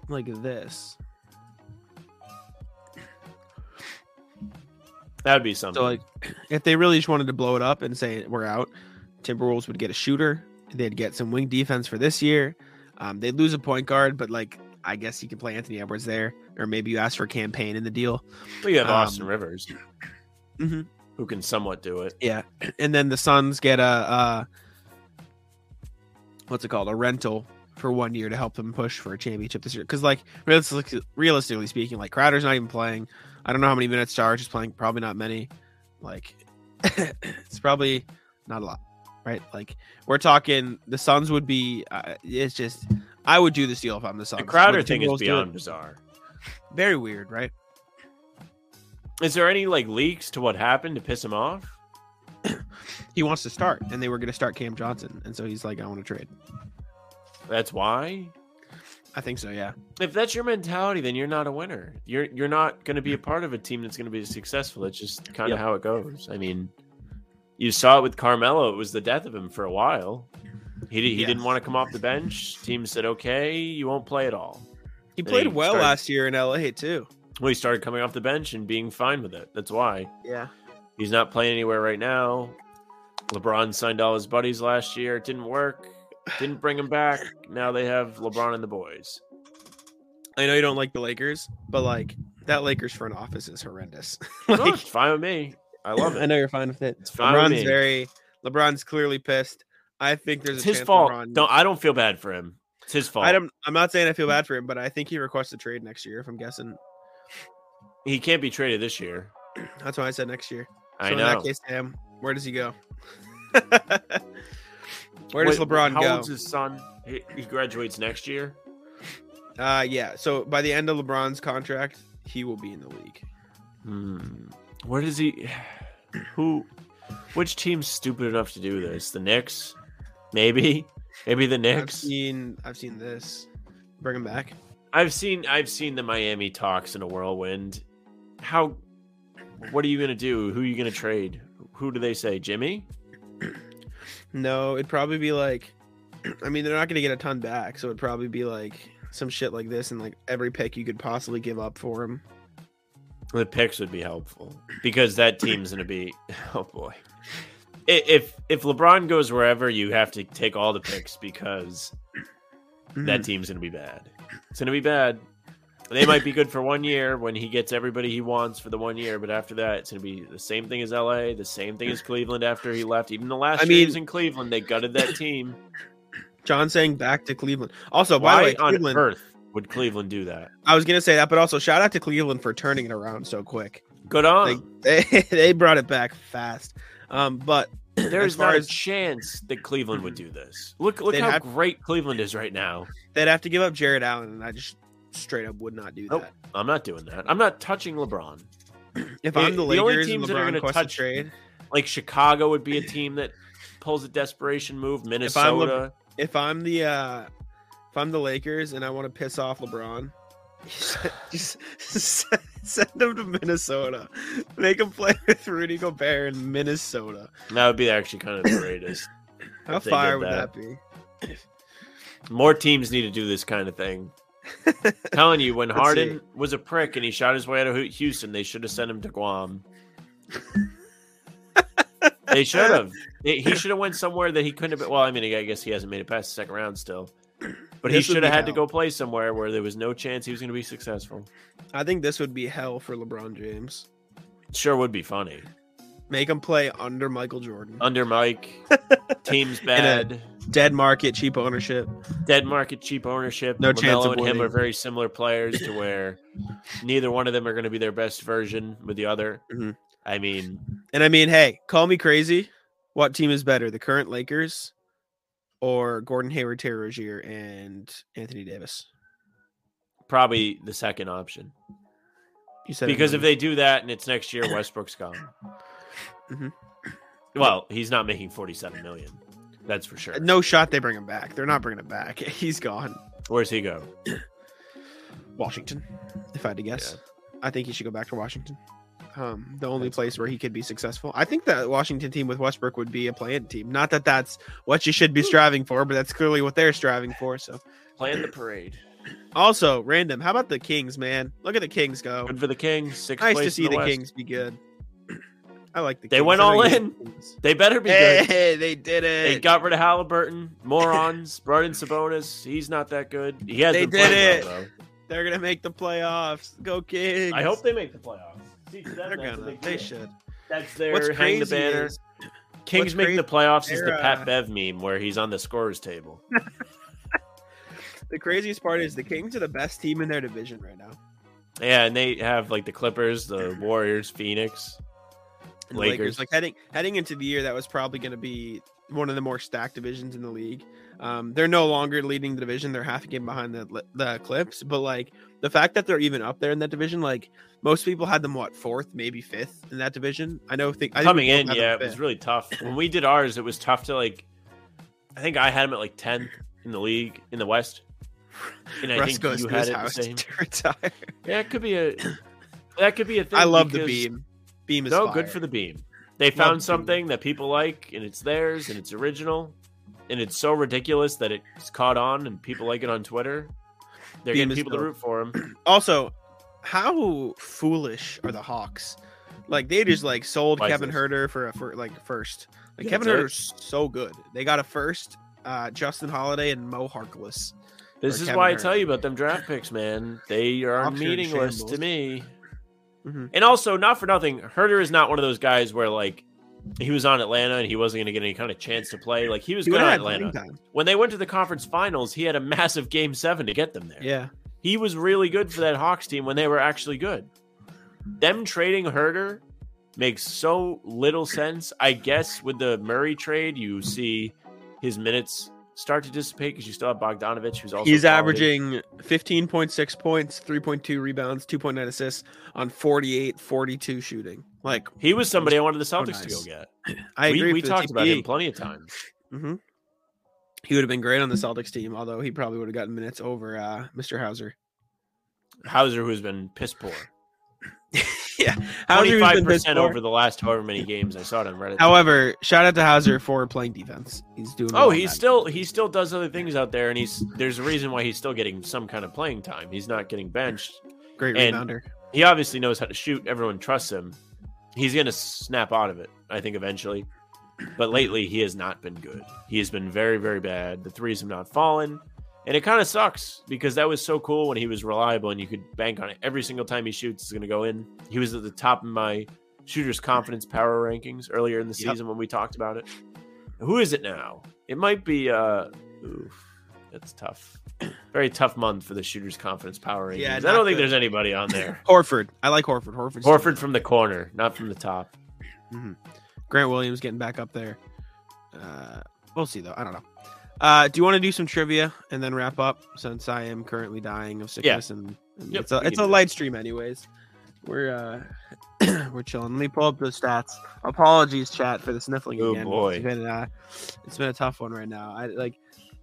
like this. That would be something. So, like, if they really just wanted to blow it up and say we're out, Timberwolves would get a shooter. They'd get some wing defense for this year. Um, they lose a point guard, but like I guess you can play Anthony Edwards there, or maybe you ask for a campaign in the deal. Well, you have um, Austin Rivers, mm-hmm. who can somewhat do it. Yeah, and then the Suns get a, a what's it called, a rental for one year to help them push for a championship this year. Because like realistically, realistically speaking, like Crowder's not even playing. I don't know how many minutes Charge is playing. Probably not many. Like it's probably not a lot. Right, like we're talking, the Suns would be. Uh, it's just, I would do this deal if I'm the Suns. The Crowder the thing is beyond bizarre, very weird, right? Is there any like leaks to what happened to piss him off? He wants to start, and they were going to start Cam Johnson, and so he's like, I want to trade. That's why. I think so. Yeah. If that's your mentality, then you're not a winner. You're you're not going to be a part of a team that's going to be successful. It's just kind of yep. how it goes. I mean. You saw it with Carmelo. It was the death of him for a while. He he yes. didn't want to come off the bench. Team said, okay, you won't play at all. He and played he well started, last year in L A, too. Well, he started coming off the bench and being fine with it. That's why. Yeah. He's not playing anywhere right now. LeBron signed all his buddies last year. It didn't work. Didn't bring him back. Now they have LeBron and the boys. I know you don't like the Lakers, but, like, that Lakers front office is horrendous. Like, oh, it's fine with me. I love it. I know you're fine with it. It's fine LeBron's with me. very LeBron's clearly pissed. I think there's it's a his chance fault. LeBron... No, I don't feel bad for him. It's his fault. I don't, I'm not saying I feel bad for him, but I think he requests a trade next year. If I'm guessing, he can't be traded this year. That's why I said next year. So I know. In that case, Sam, where does he go? Where does Wait, LeBron how go? How old's his son? He, he graduates next year. Uh yeah. So by the end of LeBron's contract, he will be in the league. Hmm. Where does he? Who? Which team's stupid enough to do this? The Knicks, maybe, maybe the Knicks. I've seen, I've seen this. Bring him back. I've seen, I've seen the Miami talks in a whirlwind. How? What are you gonna do? Who are you gonna trade? Who do they say? Jimmy? No, it'd probably be like. I mean, they're not gonna get a ton back, so it'd probably be like some shit like this, and like every pick you could possibly give up for him. The picks would be helpful because that team's going to be, oh boy. If if LeBron goes wherever, you have to take all the picks because that team's going to be bad. It's going to be bad. They might be good for one year when he gets everybody he wants for the one year, but after that, it's going to be the same thing as L A, the same thing as Cleveland after he left. Even the last I year mean, he was in Cleveland, they gutted that team. John saying back to Cleveland. Also, Why by the way, on Cleveland- earth? Would Cleveland do that? I was gonna say that, but also shout out to Cleveland for turning it around so quick. Good on. They they, they brought it back fast. Um, but there's not as, a chance that Cleveland would do this. Look look how have, great Cleveland is right now. They'd have to give up Jared Allen, and I just straight up would not do nope, that. I'm not doing that. I'm not touching LeBron. If I'm the, the Lakers, only teams LeBron that are gonna touch trade, like Chicago would be a team that pulls a desperation move. Minnesota. If I'm, if I'm the uh, If I'm the Lakers and I want to piss off LeBron, just Send him to Minnesota. Make him play with Rudy Gobert in Minnesota. That would be actually kind of the greatest. How fire would that. that be? More teams need to do this kind of thing. Telling you, when Let's Harden see. was a prick and he shot his way out of Houston, they should have sent him to Guam. They should have. He should have went somewhere that he couldn't have been. Well, I mean, I guess he hasn't made it past the second round still. But this he should have had hell. to go play somewhere where there was no chance he was going to be successful. I think this would be hell for LeBron James. Sure would be funny. Make him play under Michael Jordan. Under Mike. Team's bad. In a dead market, cheap ownership. Dead market, cheap ownership. No LaMelo chance of winning. And him are very similar players to where neither one of them are going to be their best version with the other. Mm-hmm. I mean. And I mean, hey, call me crazy. What team is better, the current Lakers or Gordon Hayward, Terry Rozier, and Anthony Davis? Probably the second option. You said because if they do that and it's next year, Westbrook's gone. Mm-hmm. Well, he's not making forty-seven million dollars. That's for sure. No shot they bring him back. They're not bringing him back. He's gone. Where's he go? Washington, if I had to guess. Yeah. I think he should go back to Washington. Um, the only that's place cool. where he could be successful. I think that Washington team with Westbrook would be a play-in team. Not that that's what you should be striving for, but that's clearly what they're striving for. So, plan the parade. Also, random. How about the Kings, man? Look at the Kings go. Good for the Kings. Sixth nice place to see in the, the Kings be good. I like the. They Kings. went all in. They better be hey, good. Hey, they did it. They got rid of Halliburton. Morons. Brought in Sabonis. He's not that good. He has. They did it. Well, they're gonna make the playoffs. Go Kings. I hope they make the playoffs. See, They're gonna. They should. That's their what's hang the banner. Is, Kings make the playoffs is the Pat Bev meme where he's on the scorer's table. The craziest part is the Kings are the best team in their division right now. Yeah, and they have like the Clippers, the Warriors, Phoenix, and Lakers. Lakers. Like heading heading into the year, that was probably going to be one of the more stacked divisions in the league. Um, they're no longer leading the division. They're half a game behind the the Clips. But like the fact that they're even up there in that division, like most people had them what fourth, maybe fifth in that division. I know. Think, I think coming in, yeah, it was really tough. When we did ours, it was tough to like. I think I had them at like tenth in the league in the West, and I Russ think goes you had it the same. Yeah, it could be a. That could be a thing. I love the beam. Beam is no fire. Good for the beam. They found love something beam. that people like, and it's theirs, and it's original. And it's so ridiculous that it's caught on and people like it on Twitter. They're Beam getting people dope. to root for him. Also, how foolish are the Hawks? Like they just like sold Why Kevin Huerter for a for like first. Like yeah, Kevin Huerter's so good. They got a first, uh, Justin Holiday and Mo Harkless. This is Kevin why Huerter. I tell you about them draft picks, man. They are Option meaningless to me. Mm-hmm. And also, not for nothing, Huerter is not one of those guys where like he was on Atlanta and he wasn't going to get any kind of chance to play. Like he was he good on Atlanta. When they went to the conference finals, he had a massive game seven to get them there. Yeah. He was really good for that Hawks team when they were actually good. Them trading Huerter makes so little sense. I guess with the Murray trade, you see his minutes start to dissipate because you still have Bogdanovich, who's also he's quality. Averaging fifteen point six points, three point two rebounds, two point nine assists on forty-eight forty-two shooting. Like he was somebody I wanted the Celtics nice. to go get. I we, agree. We talked T P E. About him plenty of times. Mm-hmm. He would have been great on the Celtics team, although he probably would have gotten minutes over uh, Mister Hauser. Hauser, who's been piss poor. Yeah, twenty-five percent over the last however many games. I saw it on Reddit. However, shout out to Hauser for playing defense. He's doing. Oh, he's still he still does other things out there, and he's there's a reason why he's still getting some kind of playing time. He's not getting benched. Great rebounder. He obviously knows how to shoot. Everyone trusts him. He's going to snap out of it, I think, eventually. But lately, he has not been good. He has been very, very bad. The threes have not fallen. And it kind of sucks because that was so cool when he was reliable and you could bank on it. Every single time he shoots, it's going to go in. He was at the top of my shooter's confidence power rankings earlier in the season yep. when we talked about it. Who is it now? It might be... Uh, oof, that's tough. Very tough month for the shooter's confidence power rankings. Yeah, I don't good. think there's anybody on there. Horford. I like Horford. Horford's Horford from the corner, not from the top. Mm-hmm. Grant Williams getting back up there. Uh, we'll see, though. I don't know. Uh, do you want to do some trivia and then wrap up since I am currently dying of sickness? Yeah. and, and yep, It's a, it's a light stream anyways. We're uh, we're chilling. Let me pull up the stats. Apologies, chat, for the sniffling oh, again. Oh, boy. It's been, uh, it's been a tough one right now. I like...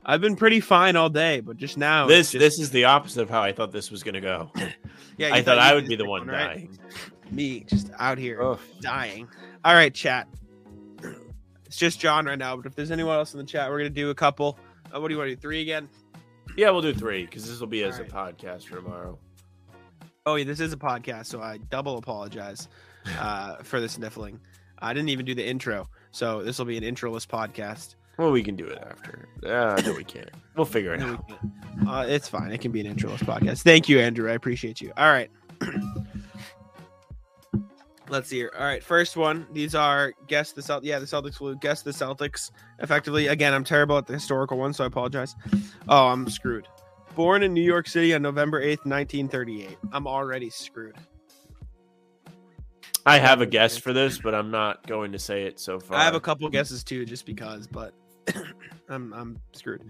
I've been pretty fine all day, but just now this just... this is the opposite of how I thought this was going to go. Yeah, I thought I would be the one, one dying. Right? Me just out here Oof. dying. All right, chat. It's just John right now, but if there's anyone else in the chat, we're going to do a couple. Uh, what do you want to do? Three again? Yeah, we'll do three because this will be all as right. a podcast for tomorrow. Oh, yeah, this is a podcast, so I double apologize uh, for the sniffling. I didn't even do the intro, so this will be an introless podcast. Well, we can do it after. Uh, no, we can't. We'll figure it no, out. Uh, it's fine. It can be an introless podcast. Thank you, Andrew. I appreciate you. All right. Let's see here. All right. First one. These are guess the Celtics. Yeah, the Celtics will guess the Celtics effectively. Again, I'm terrible at the historical one, so I apologize. Oh, I'm screwed. Born in New York City on November eighth, nineteen thirty-eight. I'm already screwed. I have a guess for this, but I'm not going to say it so far. I have a couple guesses too, just because, but I'm I'm screwed.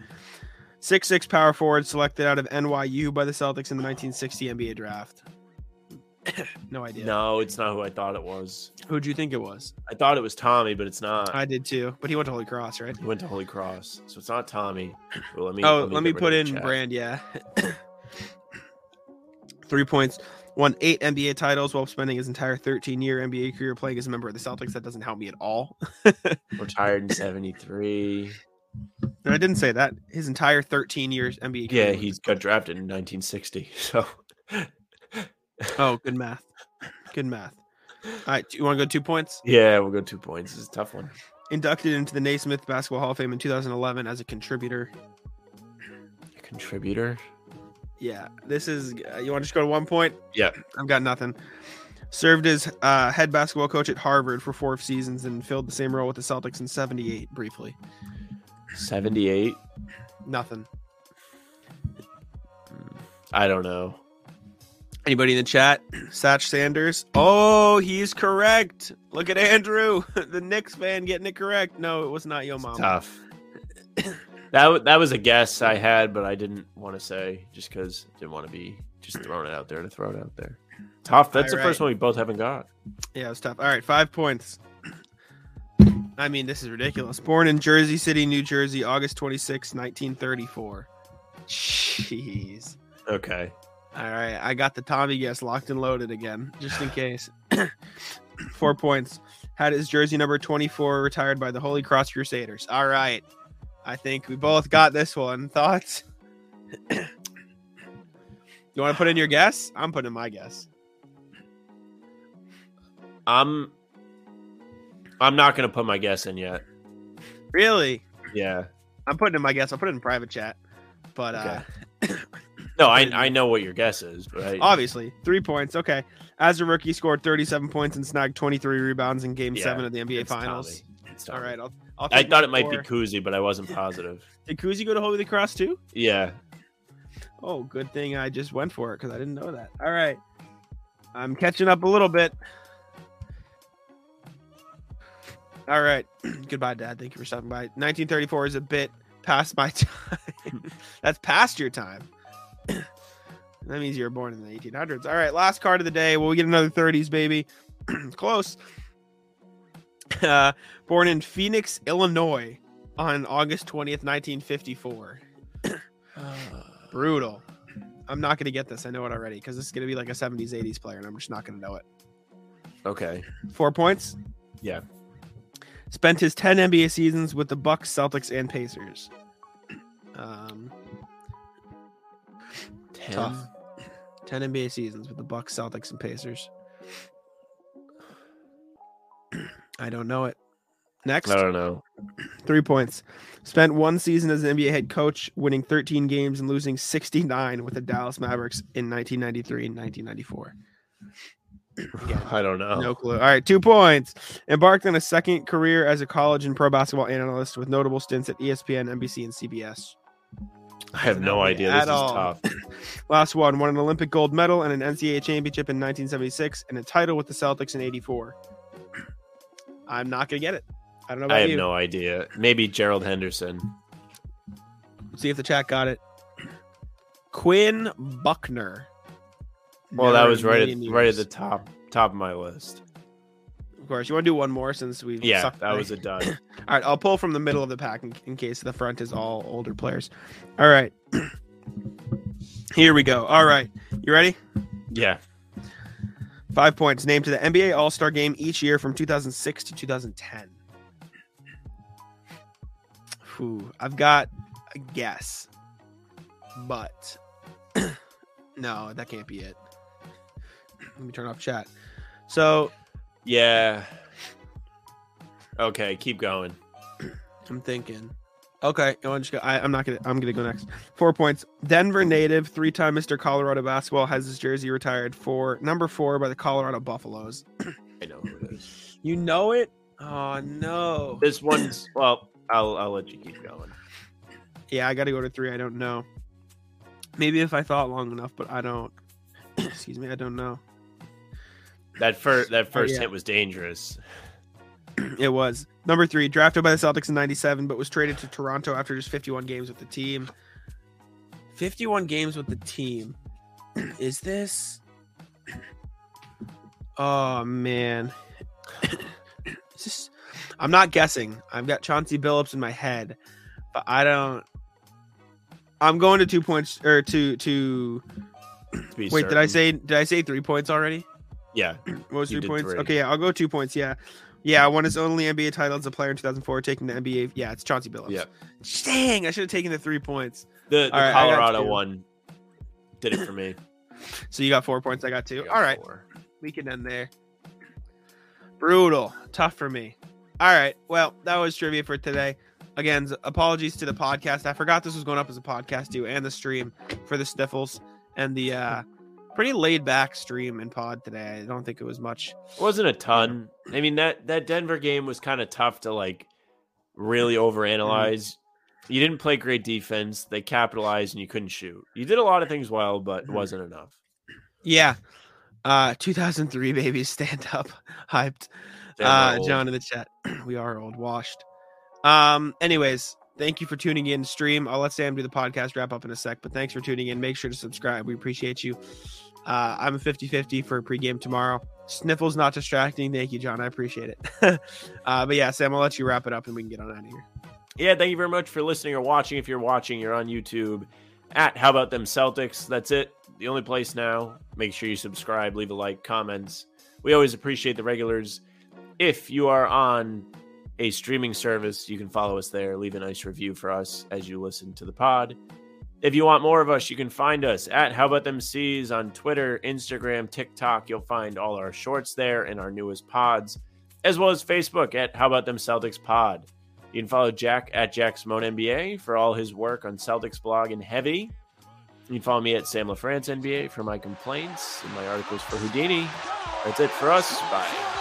six foot six power forward selected out of N Y U by the Celtics in the nineteen sixty N B A draft. No idea. No, it's not who I thought it was. Who'd you think it was? I thought it was Tommy, but it's not. I did too, but he went to Holy Cross, right? He went to Holy Cross, so it's not Tommy. Well, let me, oh, let me, let me put in chat. Brand, yeah. Three points. Won eight N B A titles while spending his entire thirteen-year N B A career playing as a member of the Celtics. That doesn't help me at all. Retired in seventy-three. No, I didn't say that. His entire thirteen years N B A career. Yeah, he got drafted in nineteen sixty. So, oh, good math. Good math. All right, you want to go two points? Yeah, we'll go two points. This is a tough one. Inducted into the Naismith Basketball Hall of Fame in two thousand eleven as a contributor. A contributor? Yeah, this is uh, – you want to just go to one point? Yeah. I've got nothing. Served as uh, head basketball coach at Harvard for four seasons and filled the same role with the Celtics in seventy-eight briefly. seventy-eight? Nothing. I don't know. Anybody in the chat? Satch Sanders? Oh, he's correct. Look at Andrew, the Knicks fan, getting it correct. No, it was not Yo Mama. Tough. That that was a guess I had, but I didn't want to say just because I didn't want to be just throwing it out there to throw it out there. Tough. That's all the right. first one we both haven't got. Yeah, it was tough. All right, five points. I mean, this is ridiculous. Born in Jersey City, New Jersey, August twenty-sixth, nineteen thirty-four. Jeez. Okay. All right, I got the Tommy guess locked and loaded again, just in case. Four points. Had his jersey number twenty-four retired by the Holy Cross Crusaders. All right. I think we both got this one. Thoughts? You want to put in your guess? I'm putting in my guess. I'm I'm not going to put my guess in yet. Really? Yeah. I'm putting in my guess. I'll put it in private chat. But okay. uh, No, I I know what your guess is. Right? Obviously. Three points. Okay. As a rookie, scored thirty-seven points and snagged twenty-three rebounds in Game yeah, seven of the N B A Finals. Tommy. All right, I'll, I'll I thought it might be Kuzi, but I wasn't positive. Did Kuzi go to Holy Cross too? Yeah. Oh, good thing I just went for it because I didn't know that. All right. I'm catching up a little bit. All right. Goodbye, Dad. Thank you for stopping by. nineteen thirty-four is a bit past my time. That's past your time. That means you were born in the eighteen hundreds. All right, last card of the day. Will we get another thirties, baby? Close. Uh, born in Phoenix, Illinois on August twentieth, nineteen fifty-four. uh, Brutal. I'm not going to get this. I know it already because this is going to be like a seventies, eighties player, and I'm just not going to know it. Okay. Four points? Yeah. Spent his ten N B A seasons with the Bucks, Celtics, and Pacers. Um, ten? Tough. ten N B A seasons with the Bucks, Celtics, and Pacers. I don't know it. Next. I don't know. Three points. Spent one season as an N B A head coach, winning thirteen games and losing sixty-nine with the Dallas Mavericks in nineteen ninety-three and nineteen ninety-four. Again, I don't know. No clue. All right, two points. Embarked on a second career as a college and pro basketball analyst with notable stints at E S P N, N B C, and C B S. I have no idea. This is tough. Last one. Won an Olympic gold medal and an N C A A championship in nineteen seventy-six and a title with the Celtics in eighty-four. I'm not going to get it. I don't know about you. I have you. no idea. Maybe Gerald Henderson. Let's see if the chat got it. Quinn Buckner. Well, that was right at, right at the top top of my list. Of course, you want to do one more since we yeah sucked that was a dud. All right, I'll pull from the middle of the pack in, in case the front is all older players. All right, here we go. All right, you ready? Yeah. Five points named to the N B A All-Star Game each year from two thousand six to two thousand ten. Ooh, I've got a guess, but no, that can't be it. Let me turn off chat. So, yeah. Okay, keep going. I'm thinking. Okay, I just go, I, I'm not gonna. I'm gonna go next. Four points. Denver native, three-time Mister Colorado basketball, has his jersey retired for number four by the Colorado Buffaloes. I know who it is. You know it? Oh no. This one's well. I'll I'll let you keep going. Yeah, I got to go to three. I don't know. Maybe if I thought long enough, but I don't. Excuse me, I don't know. That first that first oh, yeah. hit was dangerous. It was. Number three, drafted by the Celtics in ninety-seven, but was traded to Toronto after just fifty-one games with the team. fifty-one games with the team. Is this? Oh, man. Is this... I'm not guessing. I've got Chauncey Billups in my head, but I don't. I'm going to two points or two to. to wait, certain. did I say did I say three points already? Yeah. What was three points? Three. Okay, yeah, I'll go two points. Yeah. Yeah, I won his only N B A title as a player in two thousand four, taking the N B A. Yeah, it's Chauncey Billups. Yeah. Dang, I should have taken the three points. The, the right, Colorado one did it for me. So you got four points. I got two. I got All right. Four. We can end there. Brutal. Tough for me. All right. Well, that was trivia for today. Again, apologies to the podcast. I forgot this was going up as a podcast too, and the stream for the Sniffles and the uh, pretty laid back stream and pod today. I don't think it was much. It wasn't a ton. I mean, that, that Denver game was kind of tough to like really overanalyze. Mm-hmm. You didn't play great defense. They capitalized and you couldn't shoot. You did a lot of things well, but it wasn't enough. Yeah. Uh, two thousand three, baby, stand up, hyped. Uh, John in the chat. We are old, washed. Um, anyways, thank you for tuning in. Stream. I'll let Sam do the podcast wrap up in a sec, but thanks for tuning in. Make sure to subscribe. We appreciate you. Uh, I'm a fifty fifty for a pregame tomorrow. Sniffles not distracting. Thank you, John. I appreciate it. uh, but yeah, Sam, I'll let you wrap it up and we can get on out of here. Yeah, thank you very much for listening or watching. If you're watching, you're on YouTube at How About Them Celtics. That's it. The only place now. Make sure you subscribe, leave a like, comments. We always appreciate the regulars. If you are on a streaming service, you can follow us there. Leave a nice review for us as you listen to the pod. If you want more of us, you can find us at How About Them C's on Twitter, Instagram, TikTok. You'll find all our shorts there and our newest pods, as well as Facebook at How About Them Celtics Pod. You can follow Jack at Jack Simone N B A for all his work on Celtics blog and Heavy. You can follow me at Sam LaFrance N B A for my complaints and my articles for Houdini. That's it for us. Bye.